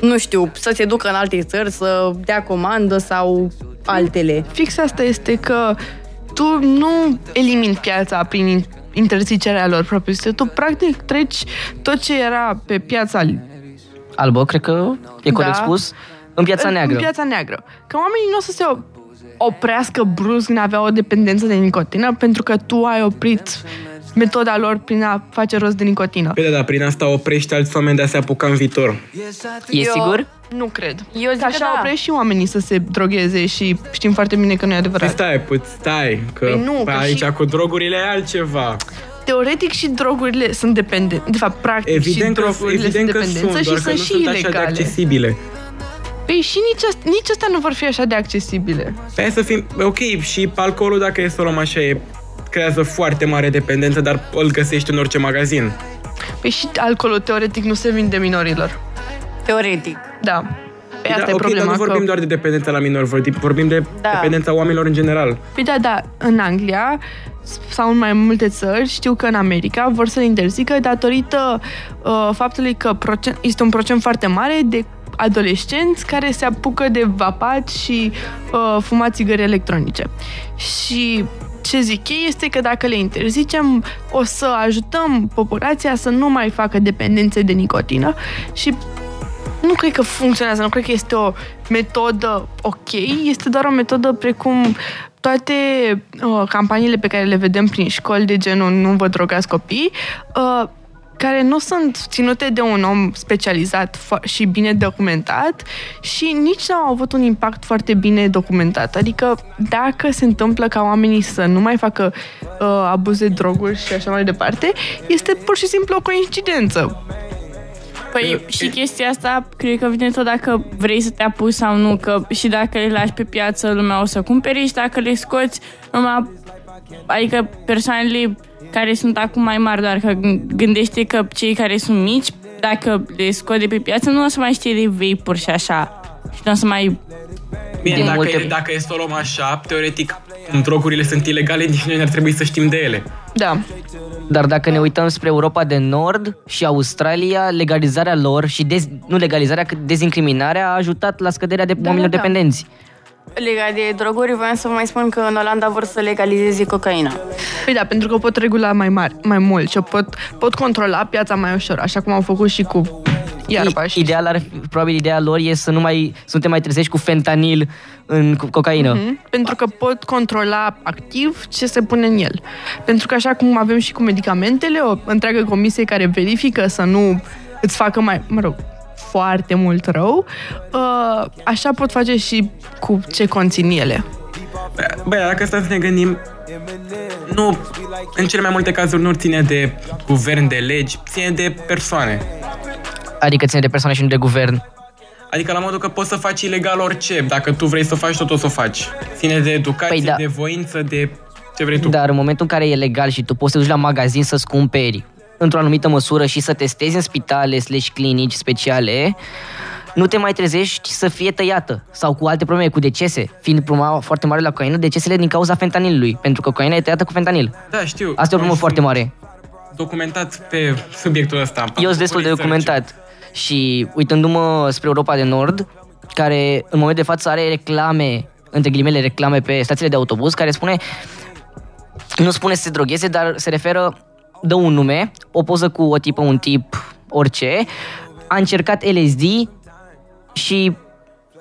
nu știu, să se ducă în alte țări, să dea comandă sau altele? Fix asta este, că tu nu elimini piața prin interzicerea lor propriu-zisă. Tu, practic, treci tot ce era pe piața albă, cred că e corect da. spus, în piața în, neagră. În piața neagră. Că oamenii nu o să se oprească brusc, n-avea o dependență de nicotină, pentru că tu ai oprit metoda lor prin a face rost de nicotină. Păi da, da, prin asta oprește alți oameni de a se apuca în viitor. E Eu... sigur? Nu cred. Eu zic așa că da. oprești și oamenii să se drogheze și știm foarte bine că nu e adevărat. Păi stai, put, stai, că, păi nu, că aici și... cu drogurile e altceva. Teoretic și drogurile sunt dependente. De fapt, practic evident și drogurile evident sunt dependență și sunt și ilegale. Evident că sunt, doar că nu sunt așa de accesibile. Păi și nici astea, nici astea nu vor fi așa de accesibile. Păi să fim, ok, și alcoolul, dacă e să o luăm așa, e... creează foarte mare dependență, dar îl găsești în orice magazin. Păi și alcoolul teoretic nu se vinde minorilor. Teoretic. Da. Păi asta da, e okay, problema. Dar nu vorbim că... doar de dependența la minori, vorbim de da. dependența oamenilor în general. Păi da, da, în Anglia sau în mai multe țări, știu că în America vor să-l interzică datorită uh, faptului că procent, este un procent foarte mare de adolescenți care se apucă de vapat și uh, fumat țigări electronice. Și ce zic ei este că dacă le interzicem, o să ajutăm populația să nu mai facă dependențe de nicotină și nu cred că funcționează, nu cred că este o metodă ok, este doar o metodă precum toate uh, campaniile pe care le vedem prin școli de genul nu vă drogați copii, uh, care nu sunt ținute de un om specializat și bine documentat și nici nu au avut un impact foarte bine documentat. Adică dacă se întâmplă ca oamenii să nu mai facă uh, abuze, droguri și așa mai departe, este pur și simplu o coincidență. Păi și chestia asta cred că vine tot dacă vrei să te apuci sau nu, că și dacă le lași pe piață lumea o să cumpere și dacă le scoți numai, adică persoanele care sunt acum mai mari, doar că gândește că cei care sunt mici, dacă le scot de pe piață, nu o să mai știe de vape-uri și așa. Și nu o să mai... Bine, dacă, multe... e, dacă e să o luăm așa, teoretic, drogurile sunt ilegale, nici noi n-ar trebui să știm de ele. Da. Dar dacă ne uităm spre Europa de Nord și Australia, legalizarea lor și, dez... nu legalizarea, cât dezincriminarea a ajutat la scăderea de da, oamenilor da. dependenți. Legat de droguri, voiam să vă mai spun că în Olanda vor să legalizeze cocaina. Păi da, pentru că o pot regula mai mari, mai mult și o pot, pot controla piața mai ușor, așa cum au făcut și cu iarba. I- ideal ar, probabil ideea lor e să nu mai, să nu te mai trezești cu fentanil în cocaină. Mm-hmm. Pentru că pot controla activ ce se pune în el. Pentru că așa cum avem și cu medicamentele, o întreagă comisie care verifică să nu îți facă mai, mă rog, foarte mult rău, așa pot face și cu ce conțin ele. Băi, dacă stăm să ne gândim, nu, în cele mai multe cazuri nu ține de guvern, de legi, ține de persoane. Adică ține de persoane și nu de guvern. Adică la modul că poți să faci ilegal orice. Dacă tu vrei să faci, tot o să faci. Ține de educație, păi da, de voință, de ce vrei tu. Dar în momentul în care e legal și tu poți să duci la magazin să-ți cumperi într-o anumită măsură și să testezi în spitale slash clinici speciale, nu te mai trezești să fie tăiată sau cu alte probleme, cu decese, fiind problema foarte mare la cocaină, decesele din cauza fentanilului, pentru că cocaina e tăiată cu fentanil. Da, știu. Asta e o problemă foarte mare. Documentat pe subiectul ăsta. Eu sunt destul de documentat. Și uitându-mă spre Europa de Nord, care în momentul de față are reclame, între ghilimele reclame, pe stațiile de autobuz, care spune, nu spune să se drogheze, dar se referă, dă un nume, o poză cu o tipă, un tip, orice, a încercat L S D și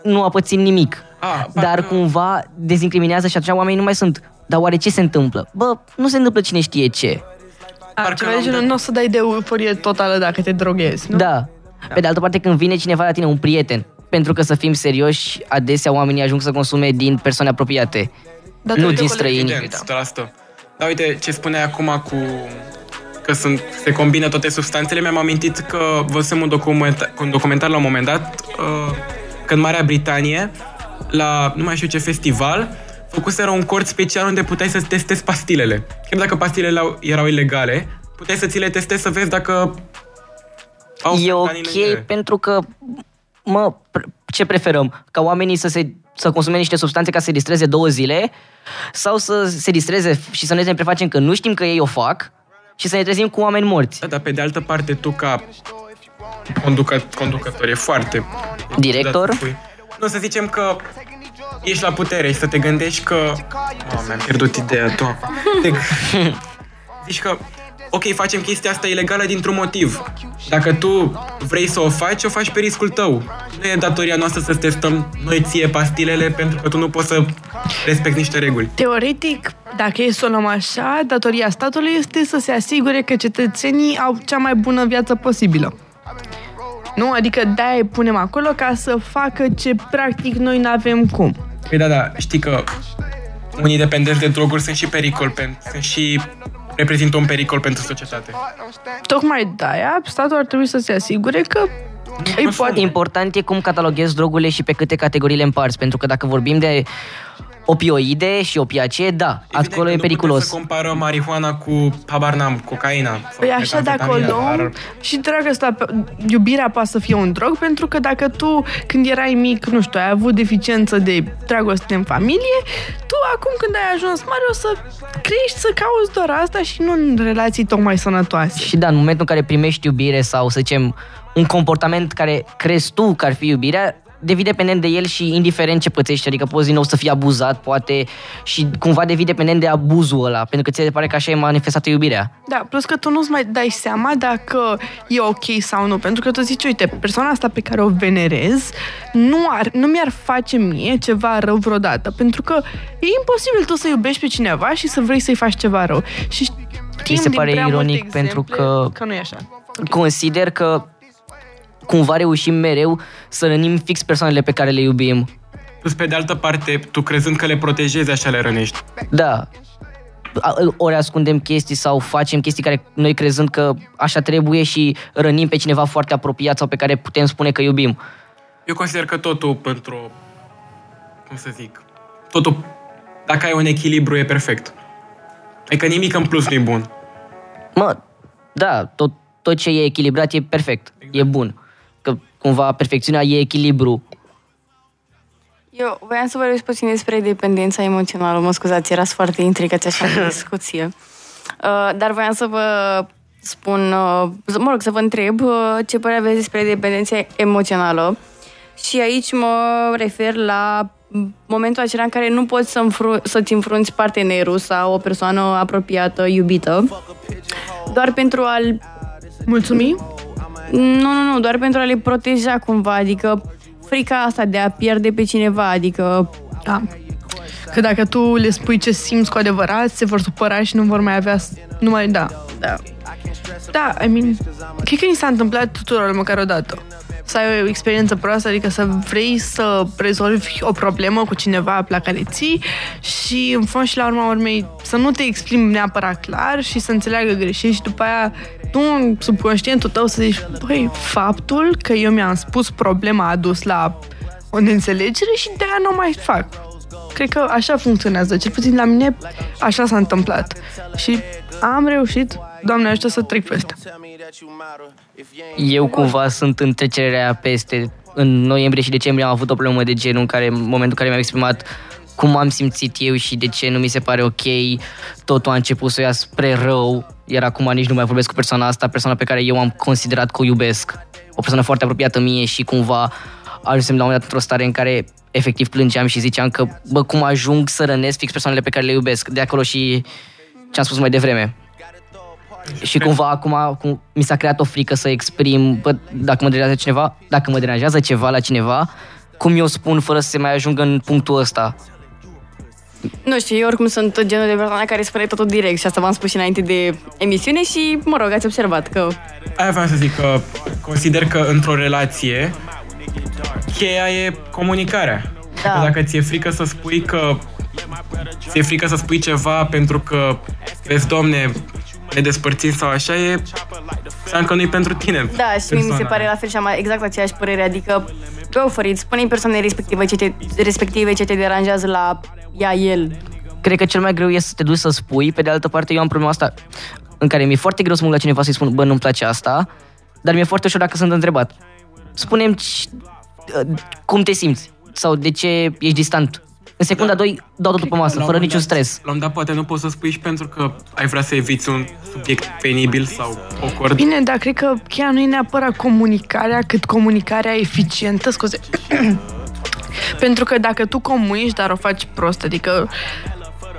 nu a pățit nimic, a, dar cumva dezincriminează și atunci oamenii nu mai sunt. Dar oare ce se întâmplă? Bă, nu se întâmplă cine știe ce. A, ceva de genul, nu o să dai de euforie totală dacă te droghezi, nu? Da. Da. Pe de altă parte, când vine cineva la tine, un prieten, pentru că, să fim serioși, adesea oamenii ajung să consume din persoane apropiate, da, nu din străini. Da. Dar uite ce spune acum cu că sunt, se combină toate substanțele. Mi-am amintit că văzusem un documentar, un documentar la un moment dat, uh, că în Marea Britanie, la nu mai știu ce festival, făcuseră un cort special unde puteai să testezi pastilele. Chiar dacă pastilele erau ilegale, puteai să ți le testezi să vezi dacă Au e ok pentru că, mă, ce preferăm? Ca oamenii să, se, să consume niște substanțe ca să se distreze două zile sau să se distreze și să noi ne prefacem că nu știm că ei o fac și să ne trezim cu oameni morți? Da, dar pe de altă parte, tu ca conducă, conducător e foarte... Director? Nu, să zicem că ești la putere și să te gândești că... Oh, mi-am pierdut ideea, tu. Zici că... ok, facem chestia asta ilegală dintr-un motiv. Dacă tu vrei să o faci, o faci pe riscul tău. Nu e datoria noastră să testăm noi ție pastilele pentru că tu nu poți să respecti niște reguli. Teoretic, dacă e să o luăm așa, datoria statului este să se asigure că cetățenii au cea mai bună viață posibilă. Nu? Adică de-aia îi punem acolo ca să facă ce practic noi n-avem cum. Păi da, da, știi că unii dependenți de droguri sunt și pericol, sunt și... reprezintă un pericol pentru societate. Tocmai de-aia, statul ar trebui să se asigure că... E poate. Important e cum cataloghezi drogurile și pe câte categorii le împarți, pentru că dacă vorbim de opioide și opiacee, da, evident, acolo e periculos. Evident că nu putem să comparăm marihuana cu, habar n-am, cocaina. Păi așa de acolo dar... și dragă asta, iubirea poate să fie un drog, pentru că dacă tu, când erai mic, nu știu, ai avut deficiență de dragoste în familie, tu acum când ai ajuns mare o să crești să cauți doar asta și nu în relații tocmai sănătoase. Și da, în momentul în care primești iubire sau, să zicem, un comportament care crezi tu că ar fi iubirea, devii dependent de el și indiferent ce pățești, adică poți din nou să fii abuzat, poate, și cumva devii dependent de abuzul ăla, pentru că ți se pare că așa e manifestată iubirea. Da, plus că tu nu-ți mai dai seama dacă e ok sau nu, pentru că tu zici, uite, persoana asta pe care o venerez nu, ar, nu mi-ar face mie ceva rău vreodată, pentru că e imposibil tu să iubești pe cineva și să vrei să-i faci ceva rău. Și mi se pare ironic pentru că, că nu e așa. Consider că cumva reușim mereu să rănim fix persoanele pe care le iubim. Plus, pe de altă parte, tu crezând că le protejezi, așa le rănești. Da. Ori ascundem chestii sau facem chestii care noi crezând că așa trebuie și rănim pe cineva foarte apropiat sau pe care putem spune că iubim. Eu consider că totul pentru... cum să zic... totul... dacă ai un echilibru, e perfect. Adică nimic în plus nu e bun. Mă, da, tot, tot ce e echilibrat e perfect, exact. E bun. Cumva perfecțiunea e echilibru. Eu voiam să vorbesc puțin despre dependența emoțională. Mă scuzați, erați foarte intrigați așa în discuție. Uh, dar voiam să vă spun, uh, mă rog, să vă întreb uh, ce părere aveți despre dependența emoțională. Și aici mă refer la momentul acela în care nu poți să înfru- să-ți înfrunți partenerul sau o persoană apropiată, iubită, doar pentru a-l mulțumi. Nu, nu, nu, doar pentru a le proteja cumva, adică frica asta de a pierde pe cineva, adică... Da. Că dacă tu le spui ce simți cu adevărat, se vor supăra și nu vor mai avea... Nu mai... Da, da. Da, I mean, cred că ni s-a întâmplat tuturor măcar odată. să ai o experiență proastă, adică să vrei să rezolvi o problemă cu cineva la care ții și în fond și la urma urmei să nu te exprimi neapărat clar și să înțeleagă greșit și după aia tu în subconștientul tău să zici, băi, faptul că eu mi-am spus problema a dus la o neînțelegere și de aia nu mai fac. Cred că așa funcționează, cel puțin la mine așa s-a întâmplat și am reușit, Doamne ajută, să trec peste. Eu cumva sunt în trecerea peste. În noiembrie și decembrie am avut o problemă de genul în care, în momentul în care mi-am exprimat cum am simțit eu și de ce nu mi se pare ok, totul a început să ia spre rău, iar acum nici nu mai vorbesc cu persoana asta, persoana pe care eu am considerat că o iubesc. O persoană foarte apropiată mie și cumva ajunsem la un moment dat într-o stare în care efectiv plângeam și ziceam că, bă, cum ajung să rănesc fix persoanele pe care le iubesc. De acolo și ce am spus mai devreme. Și cumva acum cum, mi s-a creat o frică să exprim, bă, dacă mă deranjează cineva, dacă mă deranjează ceva la cineva, cum eu spun fără să se mai ajungă în punctul ăsta. Nu știu, eu oricum sunt genul de persoană care spune totul direct și asta v-am spus și înainte de emisiune și, mă rog, ați observat că... Aia vreau să zic că consider că într-o relație cheia e comunicarea. Da. Dacă ți-e frică să spui că... ți-e frică să spui ceva pentru că, vezi, Doamne, ne despărțim sau așa, e seama că nu-i pentru tine. Da, și mie mi se pare la fel și am exact aceeași părere, adică go for it, spune-i persoanei respective ce te, respective ce te deranjează la ea, el. Cred că cel mai greu e să te duci să spui, pe de altă parte eu am problema asta în care mi-e foarte greu să mă duc la cineva să-i spun, bă, nu-mi place asta, dar mi-e foarte ușor dacă sunt întrebat. Spune-mi cum te simți sau de ce ești distant. În secunda doi, da, dau totul pe masă, fără niciun stres. La un dat poate nu poți să spui și pentru că ai vrea să eviți un subiect penibil sau awkward. Bine, dar cred că chiar nu e neapărat comunicarea, cât comunicarea eficientă, scuze. Pentru că dacă tu comunici, dar o faci prost, adică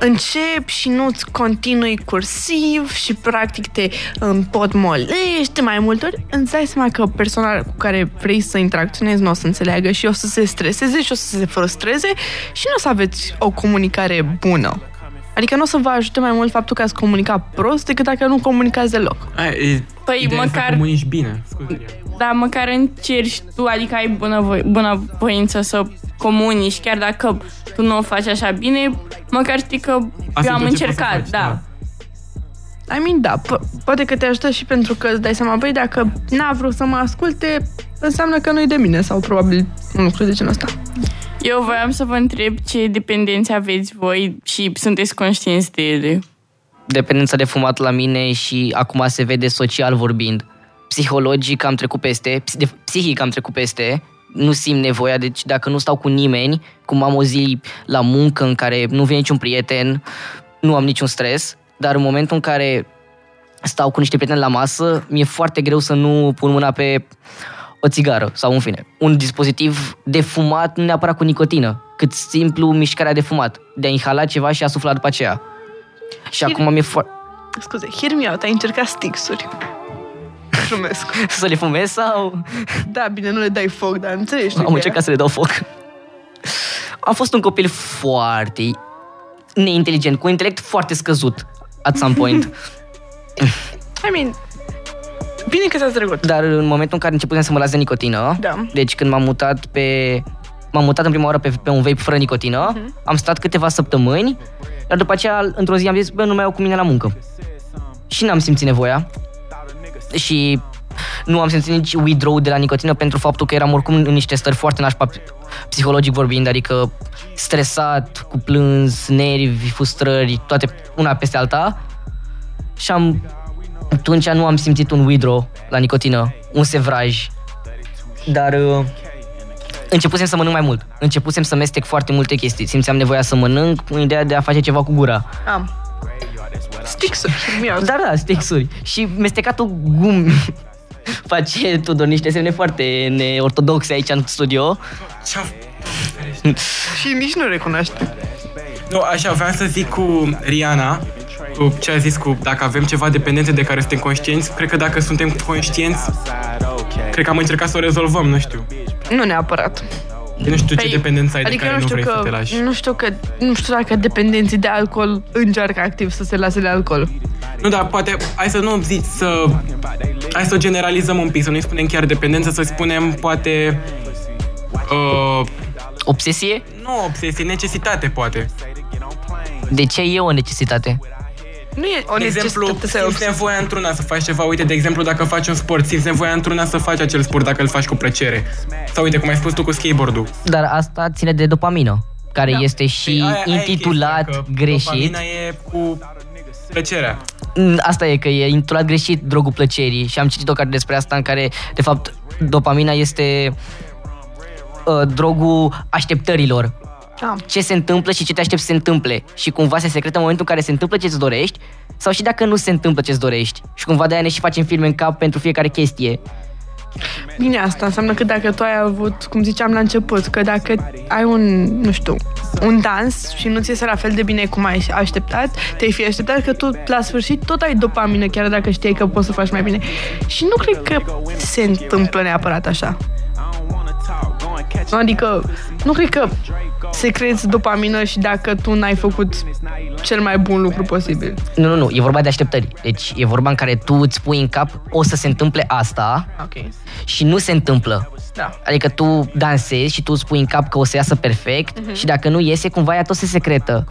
începi și nu-ți continui cursiv și practic te împotmolești de mai multe ori, îți dai seama că persoana cu care vrei să interacționezi nu o să înțeleagă și o să se streseze și o să se frustreze și nu o să aveți o comunicare bună. Adică nu o să vă ajute mai mult faptul că ați comunicat prost decât dacă nu comunicați deloc. Ai, păi măcar... să comunici bine. Dar măcar încerci tu, adică ai bună, bună voință să comunici, chiar dacă tu nu o faci așa bine, măcar știi că asta eu am încercat, faci, da. da. I mean, da, po- poate că te ajută și pentru că îți dai seama, băi, dacă n-a vrut să mă asculte, înseamnă că nu-i de mine sau probabil un lucru de genul ăsta. Eu voiam să vă întreb ce dependențe aveți voi și sunteți conștienți de ele. Dependența de fumat la mine și acum se vede social vorbind. Psihologic am trecut peste, psihic am trecut peste, nu simt nevoia, deci dacă nu stau cu nimeni, cum am o zi la muncă în care nu vine niciun prieten, nu am niciun stres, dar în momentul în care stau cu niște prieteni la masă, mi-e foarte greu să nu pun mâna pe o țigară sau, în fine, un dispozitiv de fumat, nu neapărat cu nicotină, cât simplu mișcarea de fumat, de a inhala ceva și a sufla după aceea. Și Hir... acum mi-e foarte... Scuze, hear me out, ai încercat sticks-uri. Să le fumezi sau... Da, bine, nu le dai foc, dar înțelegi. Am încercat să le dau foc. Am fost un copil foarte neinteligent, cu intelect foarte scăzut at some point. I mean, bine că s-a trecut. Dar în momentul în care începusem să mă las de nicotină, da. Deci când m-am mutat pe... M-am mutat în prima oară pe, pe un vape fără nicotină, uh-huh. Am stat câteva săptămâni, dar după aceea, într-o zi am zis, bă, nu mai iau cu mine la muncă. Și n-am simțit nevoia. Și nu am simțit nici withdraw de la nicotină pentru faptul că eram oricum în niște stări foarte nașpa psihologic vorbind, adică stresat, cu plâns, nervi, frustrări, toate una peste alta. Și am, atunci nu am simțit un withdraw la nicotină, un sevraj. Dar uh, începusem să mănânc mai mult, începusem să mestec foarte multe chestii, simțeam nevoia să mănânc cu ideea de a face ceva cu gura. Am. Stixuri. Da, da, stixuri. Și mestecatul gum face, Tudor, niște semne foarte neortodoxe aici în studio. Și nici nu recunoaște. Nu, așa, vreau să zic cu Riana, cu ce a zis, cu dacă avem ceva dependențe de care suntem conștienți, cred că dacă suntem conștienți, cred că am încercat să o rezolvăm, nu știu. Nu neapărat. Nu știu păi, ce dependență ai adică de care nu, nu vrei că, să te lași. Nu știu, că, nu știu dacă dependenții de alcool încearcă activ să se lase de alcool. Nu, dar poate, hai să nu zici să... Hai să generalizăm un pic, să nu-i spunem chiar dependență, să-i spunem poate... Uh, obsesie? Nu obsesie, necesitate poate. De ce e o necesitate? Nu e o necesitate. De exemplu, simți nevoia într-una să faci ceva. Uite, de exemplu, dacă faci un sport, simți nevoia într-una să faci acel sport dacă îl faci cu plăcere. Sau uite, cum ai spus tu cu skateboard-ul. Dar asta ține de dopamină, care da. este și aia, aia intitulat e chestia, greșit. Dopamina e cu plăcerea. Asta e, că e intitulat greșit drogul plăcerii. Și am citit o carte despre asta în care, de fapt, dopamina este uh, drogul așteptărilor. Ce se întâmplă și ce te aștepți să se întâmple. Și cumva se secretă în momentul în care se întâmplă ce-ți dorești. Sau și dacă nu se întâmplă ce-ți dorești. Și cumva de-aia ne și facem filme în cap pentru fiecare chestie. Bine, asta înseamnă că dacă tu ai avut, cum ziceam la început, că dacă ai un, nu știu, un dans și nu ți iese la fel de bine cum ai așteptat, te-ai fi așteptat că tu la sfârșit tot ai dopamină, chiar dacă știi că poți să faci mai bine. Și nu cred că se întâmplă neapărat așa. Adică, nu cred că secreți dopamină și dacă tu n-ai făcut cel mai bun lucru posibil. Nu, nu, nu, e vorba de așteptări. Deci e vorba în care tu îți pui în cap o să se întâmple asta okay. și nu se întâmplă. Da. Adică tu dansezi și tu îți pui în cap că o să iasă perfect uh-huh. și dacă nu iese, cumva ea tot se secretă.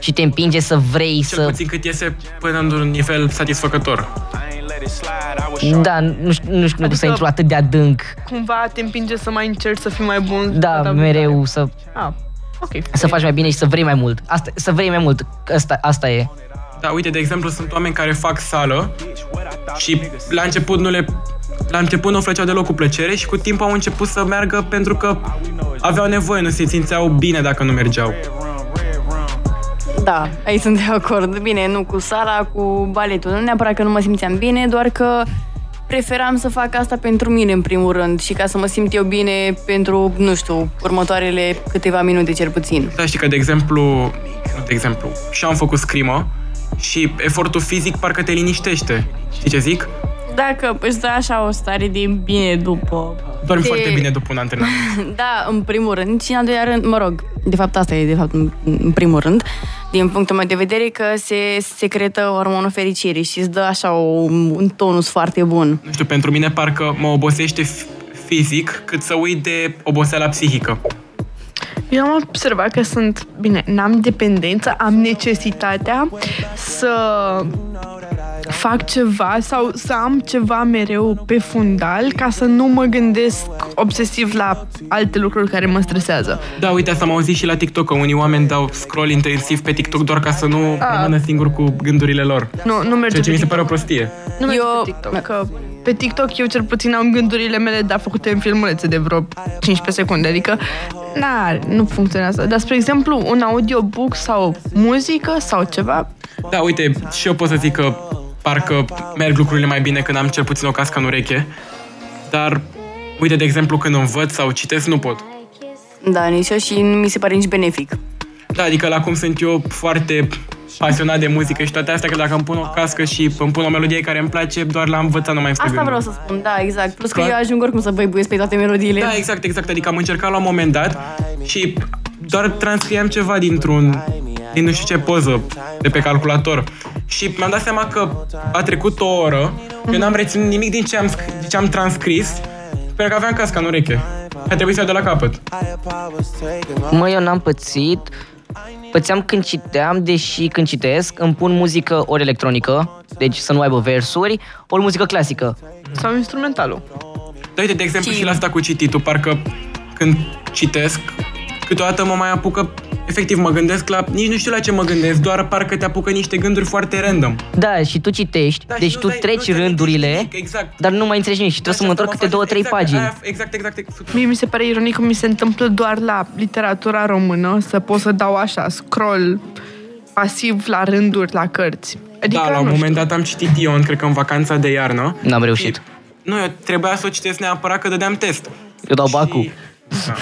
Și te împinge să vrei cel să... Cel puțin cât iese până într-un nivel satisfăcător. Da, nu știu, nu știu adică să intru atât de adânc. Cumva te împinge să mai încerci să fii mai bun. Da, mereu să... Ah, okay. Să faci mai bine și să vrei mai mult. Asta, să vrei mai mult, asta, asta e. Da, uite, de exemplu, sunt oameni care fac sală și la început nu le... La început nu o făceau deloc cu plăcere și cu timpul au început să meargă pentru că aveau nevoie, nu se simțeau bine dacă nu mergeau. Da, aici sunt de acord. Bine, nu cu sala, cu baletul. Nu neapărat că nu mă simțeam bine, doar că preferam să fac asta pentru mine, în primul rând, și ca să mă simt eu bine pentru, nu știu, următoarele câteva minute, cel puțin. Da, știi că, de exemplu, nu de exemplu, și am făcut scrimă și efortul fizic parcă te liniștește. Știi ce zic? Dacă îți dă așa o stare de bine după... Dormi de... foarte bine după un antrenament. Da, în primul rând. Și în al doilea rând, mă rog, de fapt asta e de fapt în primul rând, din punctul meu de vedere, că se secretă hormonul fericirii și îți dă așa o, un tonus foarte bun. Nu știu, pentru mine parcă mă obosește fizic cât să uit de oboseala psihică. Eu am observat că sunt, bine, n-am dependență, am necesitatea să... fac ceva sau să am ceva mereu pe fundal ca să nu mă gândesc obsesiv la alte lucruri care mă stresează. Da, uite, asta am auzit și la TikTok, că unii oameni dau scroll intensiv pe TikTok doar ca să nu A. rămână singur cu gândurile lor. Nu, nu merge pe TikTok. Ce mi se pare o prostie. Nu merge pe TikTok, că pe TikTok eu cel puțin am gândurile mele, dar făcute în filmulețe de vreo cincisprezece secunde, adică na, nu funcționează. Dar, spre exemplu, un audiobook sau muzică sau ceva. Da, uite, și eu pot să zic că parcă merg lucrurile mai bine când am cel puțin o cască în ureche, dar, uite, de exemplu, când învăț sau citesc, nu pot. Da, nici eu și nu mi se pare nici benefic. Da, adică la cum sunt eu foarte pasionat de muzică și toate astea, că dacă îmi pun o cască și îmi pun o melodie care îmi place, doar la învățat nu mai îmi stă gândul. Asta vreau să spun, da, exact. Plus că eu ajung oricum să băibuiesc pe toate melodiile. Da, exact, exact. Adică am încercat la un moment dat și doar transcriam ceva dintr-un... din nu știu ce poză de pe calculator. Și mi-am dat seama că a trecut o oră, eu n-am reținut nimic din ce am, din ce am transcris, pentru că aveam casca în ureche. A trebuit să iau de la capăt. Mă, eu n-am pățit. Pățeam când citeam, deși când citesc îmi pun muzică ori electronică, deci să nu aibă versuri, ori muzică clasică. Sau instrumentalul. Da, uite, de exemplu, și, și la asta cu cititul, parcă când citesc, câteodată mă mai apucă. Efectiv, mă gândesc la... Nici nu știu la ce mă gândesc, doar parcă te apucă niște gânduri foarte random. Da, și tu citești, da, deci tu dai, treci rândurile, nimic, exact. Dar nu mai înțelegi nici. Trebuie da, să mă întorc câte două, trei exact, pagini. Aia, exact, exact, exact. Mie mi se pare ironic că mi se întâmplă doar la literatura română să pot să dau așa, scroll pasiv la rânduri, la cărți. Adică, da, la un moment știu. dat am citit Ion, cred că în vacanța de iarnă. N-am reușit. Și, nu, eu trebuia să o citesc neapărat că dădeam test. Eu dau și... bacul. Da.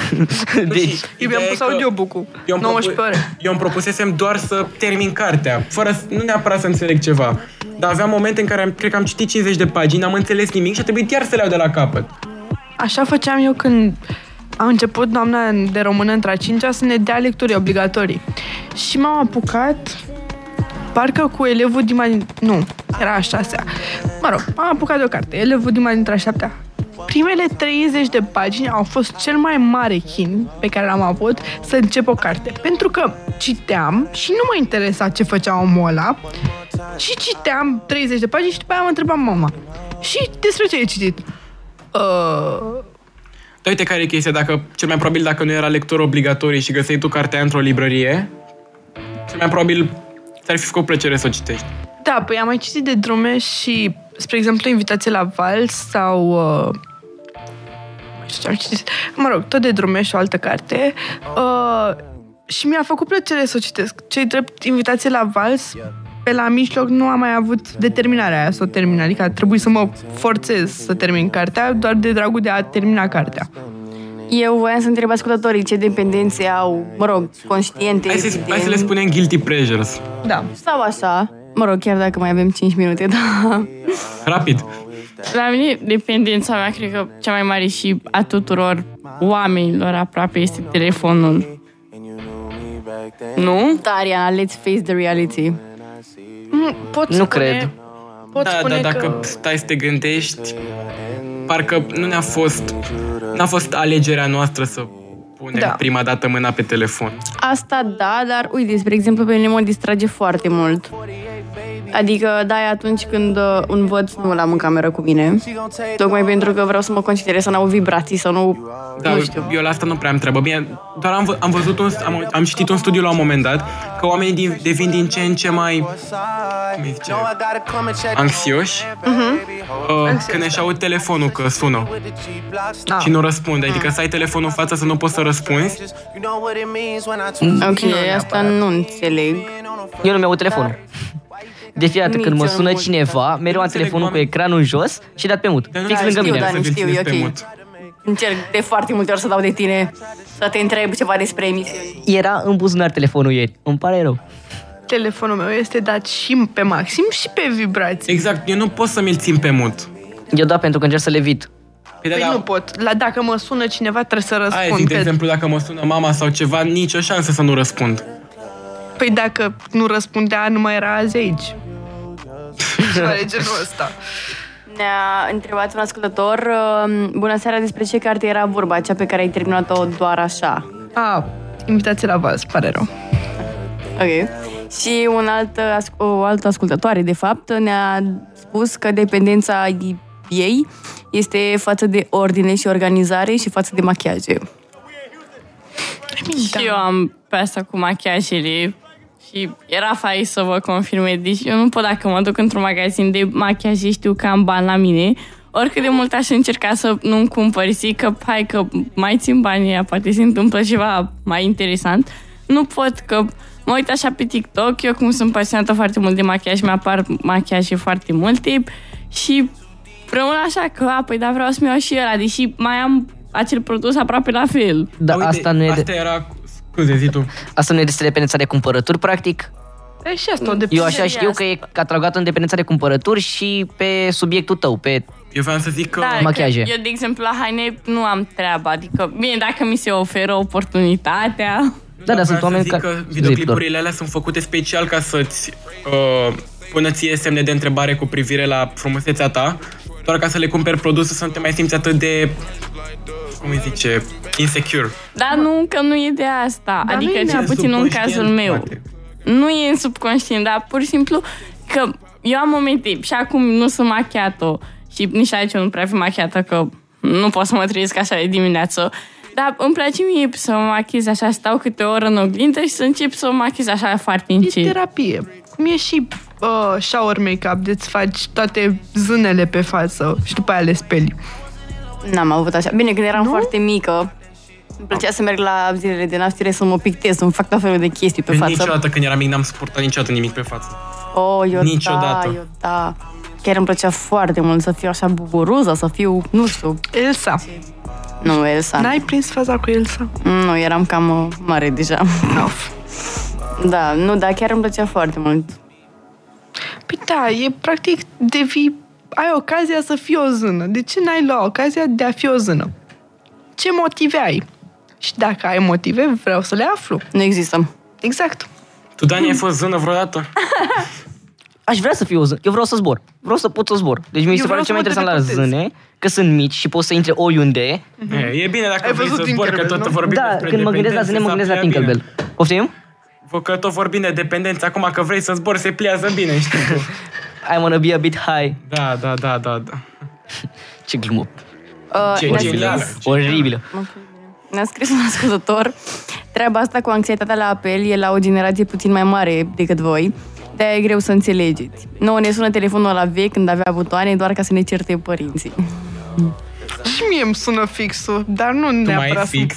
Deci, eu mi-am pus audiobook-ul nouăsprezece ore. Eu îmi propusesem doar să termin cartea, fără, nu neapărat să înțeleg ceva. Dar aveam momente în care am, cred că am citit cincizeci de pagini, n-am înțeles nimic și a trebuit chiar să le iau de la capăt. Așa făceam eu când a început doamna de română într-a cincea să ne dea lecturi obligatorii. Și m-am apucat, parcă cu elevul din mai... Nu, era a șasea. Mă rog, m-am apucat de o carte, elevul din mai dintre a șaptea. Primele treizeci de pagini au fost cel mai mare chin pe care l-am avut să încep o carte. Pentru că citeam și nu mă interesa ce făcea omul ăla și citeam treizeci de pagini și după aia mă întrebam mama. Și despre ce ai citit? Uh... Da, uite care e chestia, dacă, cel mai probabil dacă nu era lectură obligatorie și găseai tu cartea într-o librărie, cel mai probabil ți-ar fi făcut plăcere să o citești. Da, păi am mai citit de drume și, spre exemplu, Invitația la Vals sau... Uh... Mă rog, tot de drume și o altă carte uh, și mi-a făcut plăcere să o citesc. Ce-i drept, Invitație la Vals, pe la mijloc nu am mai avut determinarea aia să o termin, adică a trebuit să mă forțez să termin cartea doar de dragul de a termina cartea. Eu voiam să întreb ascultătorii ce dependențe au, mă rog, conștiente. Hai să, hai să le spunem guilty pleasures. Da. Sau așa, mă rog, chiar dacă mai avem cinci minute, da. Rapid. La mine, dependența mea, cred că cea mai mare și a tuturor oamenilor aproape este telefonul. Nu? Daria, let's face the reality. Nu, pot nu spune, cred. Pot da, spune da, că... dacă stai să te gândești, parcă nu ne-a fost, n-a fost alegerea noastră să punem da. prima dată mâna pe telefon. Asta da, dar uite, spre exemplu, pe mine mă distrage foarte mult. Adică, da, atunci când învăț, nu l-am în cameră cu mine. Tocmai pentru că vreau să mă concentrez, să n-au vibrații, să nu... Da, nu știu. Eu la asta nu prea am treabă. Bine, doar am, v- am văzut, un, am, am citit un studiu la un moment dat, că oamenii din, devin din ce în ce mai... Cum îi zice? Anxioși. Uh-huh. Uh, când își aud telefonul că sună. Da. Și nu răspunde. Adică să ai telefonul în față, să nu poți să răspunzi. Ok, asta nu înțeleg. Eu nu mi-aud telefonul. De fiecare dată când mă sună cineva, mereu am telefonul cu ecranul jos și dat pe mut. Fix lângă mine. Știu, știu, e ok. Încerc de foarte multe ori să dau de tine, să te întreb ceva despre emisiune. Era în buzunar telefonul ieri. Îmi pare rău. Telefonul meu este dat și pe maxim și pe vibrații. Exact, eu nu pot să mi-l țin pe mut. Eu da, pentru că încerc să levit. Păi, păi da, nu pot. La, dacă mă sună cineva, trebuie să răspund. Aia zic, de exemplu, dacă mă sună mama sau ceva, nicio șansă să nu răspund. Păi dacă nu răspundea, nu mai era azi aici. Ce genul ăsta. Ne-a întrebat un ascultător, bună seara, despre ce carte era vorba, cea pe care ai terminat-o doar așa? Ah, Invitație la Vals, pare rău. Ok. Și un alt, o altă ascultătoare, de fapt, ne-a spus că dependența ei este față de ordine și organizare și față de machiaje. Și da. eu am pe asta cu machiajele și era fain să vă confirme. Deci eu nu pot, dacă mă duc într-un magazin de machiaje, știu că am bani la mine. Oricât de mult aș încerca să nu-mi cumpăr, zic că hai că mai țin banii, poate se întâmplă ceva mai interesant. Nu pot, că mă uit așa pe TikTok, eu cum sunt pasionată foarte mult de machiaj, mi-apar machiaje foarte multe și rămân așa că, a, păi da, vreau să-mi iau și ăla, deși mai am acel produs aproape la fel. Da, uite, asta nu e asta de... era... Scuze, zi tu. Asta nu e despre dependența de cumpărături, practic? E și asta o dependență. Eu așa știu asta. Că e catalogată în dependența de cumpărături și pe subiectul tău, pe... Eu vreau să zic că... Da, machiaje. Că eu, de exemplu, la haine nu am treaba, adică, bine, dacă mi se oferă oportunitatea... Da, dar sunt oameni care... Vreau să zic că videoclipurile alea sunt făcute special ca să-ți uh, pună ție semne de întrebare cu privire la frumusețea ta, doar ca să le cumperi produsul, să nu te mai simți atât de... cum îi zice, insecure. Dar nu, că nu e de asta. Dar adică, cel puțin în cazul meu. Poate. Nu e în subconștient, dar pur și simplu că eu am momente și acum nu sunt machiată și nici aici eu nu prea fi machiată, că nu pot să mă trezesc așa de dimineață. Dar îmi place mie să mă machiez așa, stau câte o oră în oglindă și să încep să mă machiez așa foarte încet. E terapie. Cum e și uh, shower make-up, de-ți faci toate zânele pe față și după aia le speli. N-am avut așa. Bine, când eram nu? foarte mică, îmi plăcea să merg la zilele de naștere să mă pictez, să-mi fac tot felul de chestii pe față. Niciodată când eram mic n-am suportat niciodată nimic pe față. Oh, eu niciodată. da, eu da. Chiar îmi plăcea foarte mult să fiu așa buburuză, să fiu, nu știu... Elsa. Nu, Elsa. N-ai prins faza cu Elsa? Nu, eram cam mare deja. Da, nu, dar chiar îmi plăcea foarte mult. Păi da, e practic devii... ai ocazia să fii o zână. De ce n-ai luat ocazia de a fi o zână? ce motive ai. Și dacă ai motive, vreau să le aflu. Nu există. Exact. Tu, Dani, ai fost zână vreodată? Aș vrea să fiu o zână. Eu vreau să zbor. Vreau să pot să zbor. Deci mi se pare cel mai interesant la zâne, că sunt mici și poți să intre oriunde. Mm-hmm. E, e bine dacă ai vrei să zbor, că tot vorbim da, despre dependență. Da, când mă gândesc la zâne, mă gândesc la Tinkerbell. Poftim? Că tot vorbim de dependență. Acum că vrei să zbor, se pliază bine, știi tu. I wanna be a bit high. Da, da, da, da. da. Ce glumă. Uh, ce genială. Oribilă. Okay. Ne-a scris un ascultător. Treaba asta cu anxietatea la apel e la o generație puțin mai mare decât voi. De-aia e greu să înțelegeți. Nouă ne sună telefonul ăla vechi când avea butoane doar ca să ne certe părinții. Și mie îmi sună fixul, dar nu neapărat fix.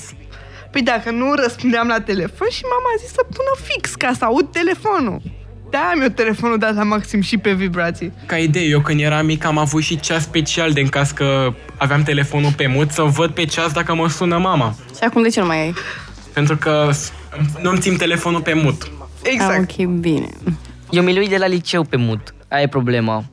Păi dacă nu răspundeam la telefon și mama a zis să pună fix ca să aud telefonul. Da, am eu telefonul dat la maxim și pe vibrații. Ca idee, eu când eram mic am avut și ceas special de în caz că aveam telefonul pe mut să văd pe ceas dacă mă sună mama. Și acum de ce nu mai ai? Pentru că nu-mi țin telefonul pe mut. Exact. Ah, ok, bine. Eu mi-l uit de la liceu pe mut. Aia e problema.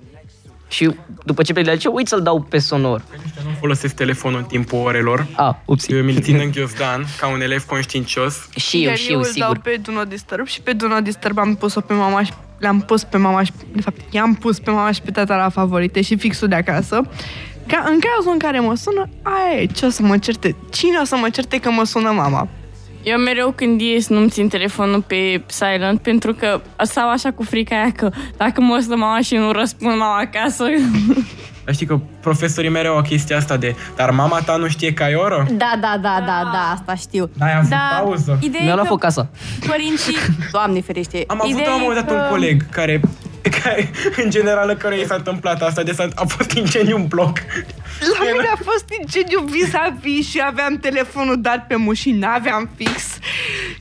Și după ce plec de la liceu, uit să-l dau pe sonor. Că nu folosesc telefonul în timpul orelor. Ah, upsi. Eu mi-l țin în ghiozdan, ca un elev conștiincios. Și eu, și eu, eu sigur. Dar eu dau pe Do Not Disturb și pe Do Not Disturb am pus-o pe mama și... Le-am pus pe mama și... De fapt, i-am pus pe mama și pe tata la favorite și fixul de acasă. Ca în cazul în care mă sună, aia ce o să mă certe? Cine o să mă certe că mă sună mama? Eu mereu când ies nu-mi țin telefonul pe silent, pentru că stau așa cu frica aia că dacă mă sună mama și nu răspund mama acasă... Dar știi că profesorii mereu au chestia asta de dar mama ta nu știe că ai oră? Da, da, da, da, da, asta știu. N-ai avut da, pauză? Mi-a luat foc casa. Părinții... Doamne ferește. Am avut la un moment dat un coleg care... care, în general, căruia i s-a întâmplat asta, de s-a, a fost incendiu în bloc. La mine a fost incendiu vis-a-vis și aveam telefonul dat pe mușii, n-aveam fix.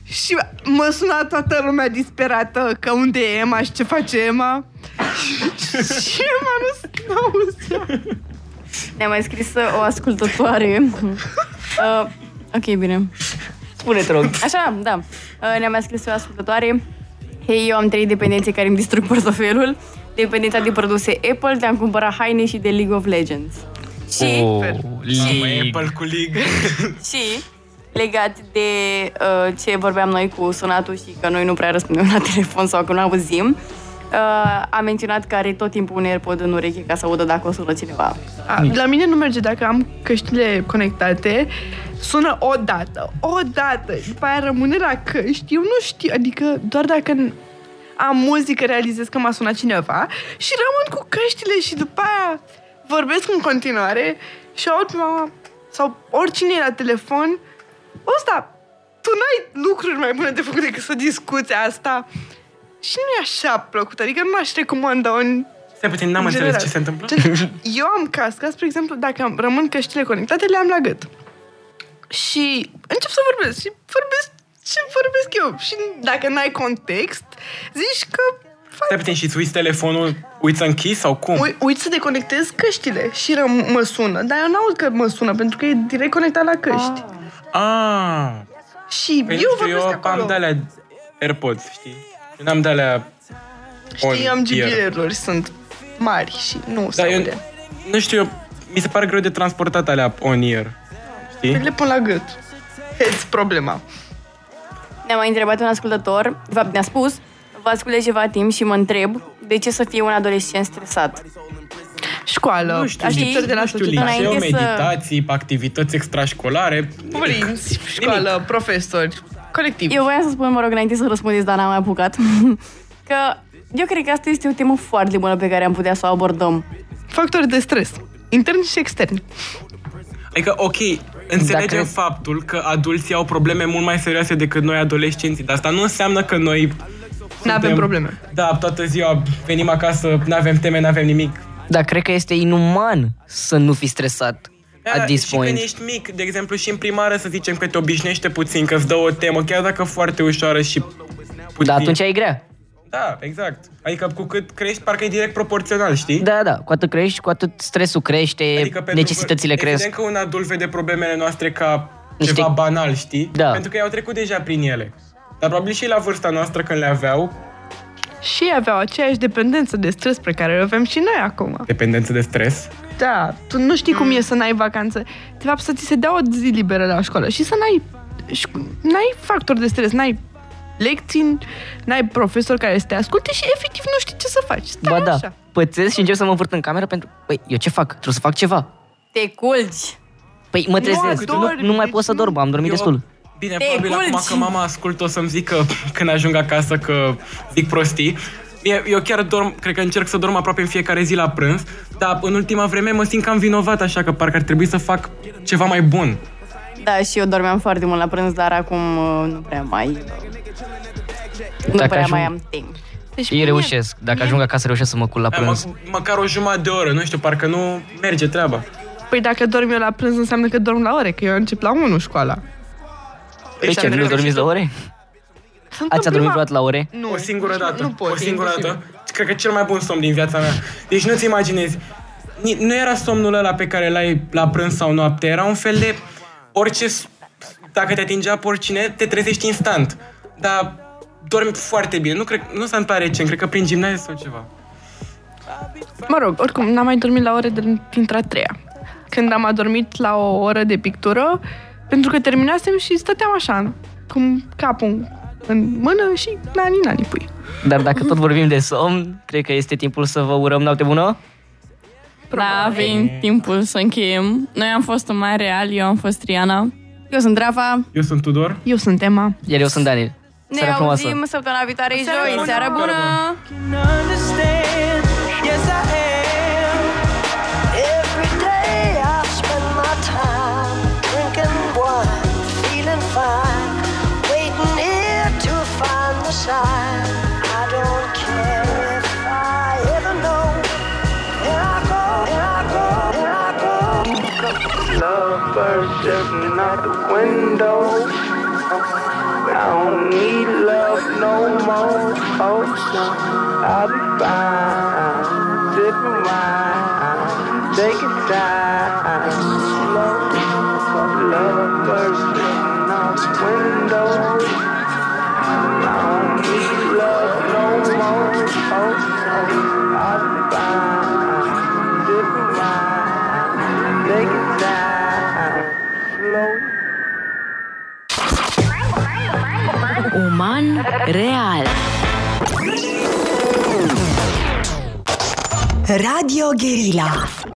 Și mă suna toată lumea disperată că unde e Emma și ce face Emma. Și Emma nu se auzea. Ne-a mai scris o ascultătoare. Uh, ok, bine. Spune-te, rog. Așa, da. Uh, ne-a mai scris o ascultătoare. Hei, eu am trei dependențe care îmi distrug portofelul. Dependența de produse Apple, de a-mi cumpăra haine și de League of Legends. Și... Oh, League. Apple cu League. Și, legat de uh, ce vorbeam noi cu sunatul și că noi nu prea răspundem la telefon sau că nu auzim, uh, am menționat că are tot timpul un AirPod în ureche ca să audă dacă o sună cineva. A, la mine nu merge dacă am căștile conectate. Sună o dată, o dată, după aia rămâne la căști, eu nu știu, adică doar dacă am muzică realizez că m-a sunat cineva și rămân cu căștile și după aia vorbesc în continuare și aud mama sau oricine e la telefon, ăsta, tu n-ai lucruri mai bune de făcut decât să discuți asta și nu e așa plăcut, adică nu aș recomanda un... Stai puțin, n-am înțeles ce se întâmplă. Eu am casca, spre exemplu, dacă rămân căștile conectate, le am la gât. Și încep să vorbesc și vorbesc ce vorbesc eu. Și dacă n-ai context, zici că... Stai puțin și îți uiți telefonul, uiți să închizi sau cum? U- uiți să deconectezi căștile și răm- mă sună. Dar eu n-aud că mă sună, pentru că e direct conectat la căști. Ah. Și păi eu vorbesc eu acolo. Eu am de alea AirPods, știi? Eu n-am de alea... Știi, am G B R-uri, sunt mari și nu da, se aude. Nu știu, eu, mi se pare greu de transportat alea on-ear. Le pun la gât. Heți problema. Ne-a mai întrebat un ascultător, de fapt ne-a spus, vă ascult de ceva timp și mă întreb de ce să fie un adolescent stresat. Școală, nu știu, așteptări de la societate. Liceu, meditații, să... activități extrașcolare. Părinți, școală, nimic. Profesori, colectiv. Eu voiam să spun, mă rog, înainte să răspundeți, dar n-am mai apucat, că eu cred că asta este o temă foarte bună pe care am putea să o abordăm. Factori de stres, intern și extern. Adică, ok, înțelegem dacă... faptul că adulții au probleme mult mai serioase decât noi adolescenții, dar asta nu înseamnă că noi n-avem probleme. Da, toată ziua venim acasă, n-avem teme, n-avem nimic. Dar cred că este inuman să nu fii stresat. Da, și point. Când ești mic, de exemplu, și în primară să zicem că te obișnuiește puțin, că îți dă o temă, chiar dacă foarte ușoară și puțin. Dar atunci e grea. Da, exact. Adică cu cât crești, parcă e direct proporțional, știi? Da, da. Cu atât crești, cu atât stresul crește, adică necesitățile că, cresc. Evident că un adult vede problemele noastre ca niște... ceva banal, știi? Da. Pentru că ei au trecut deja prin ele. Dar probabil și la vârsta noastră când le aveau. Și aveau aceeași dependență de stres pe care o avem și noi acum. Dependență de stres? Da, tu nu știi cum e să n-ai vacanță. De fapt, să ți se dea o zi liberă la școală și să n-ai, n-ai factor de stres, n-ai lecții, n-ai profesor care să te asculte și efectiv nu știi ce să faci. Stai ba da, așa. Pățesc și încep să mă învârt în cameră pentru... Păi, eu ce fac? Trebuie să fac ceva. Te culci. Păi, mă trezesc. Nu, nu, nu mai pot să dorm, am dormit eu... destul. Bine, te probabil culci. Acum că mama ascultă o să-mi zică când ajung acasă că zic prostii. Eu chiar dorm, cred că încerc să dorm aproape în fiecare zi la prânz, dar în ultima vreme mă simt cam vinovat, așa că parcă ar trebui să fac ceva mai bun. Da, și eu dormeam foarte mult la prânz, dar acum nu prea mai... Nu dacă prea ajung, mai am timp. Deci, ei reușesc, dacă mie... ajung acasă reușesc să mă culc la prânz. Mă, măcar o jumătate de oră, nu știu, parcă nu merge treaba. Păi dacă dorm eu la prânz înseamnă că dorm la ore, că eu încep la unu școala. Păi ce, nu dormiți la ore? Sunt Ați adormit vreodată la ore? Nu, o singură dată. Nu pot, o singură dată. Cred că cel mai bun somn din viața mea. Deci nu-ți imaginezi. Nu era somnul ăla pe care l-ai la prânz sau noapte. Era un fel de orice... Dacă te atingea pe oricine, te trezești instant. Dar dormi foarte bine. Nu, cred, nu s-a întâmplat recent. Cred că prin gimnaziu sau ceva. Mă rog, oricum, n-am mai dormit la ore dintre a treia. Când am adormit la o oră de pictură, pentru că terminasem și stăteam așa, cu capul în mână și nani, nani, pui. Dar dacă tot vorbim de somn, cred că este timpul să vă urăm noapte bună? Da, vine timpul să încheiem. Noi am fost Uman Real, eu am fost Triana. Eu sunt Rafa. Eu sunt Tudor. Eu sunt Emma. Iar eu sunt Daniel. Ne auzim săptămâna viitoare, joi, seară bună! Side. I don't care if I ever know. Here I go, here I go, here I go. Love birds jumping out the window, but I don't need love no more. Oh no, I'll be fine. Sipping wine, taking time, slow. Love birds jumping out the window. Need love no more. Oh, oh, I'll be fine. Different line, make it down slow. Uman Real. Radio Guerilla.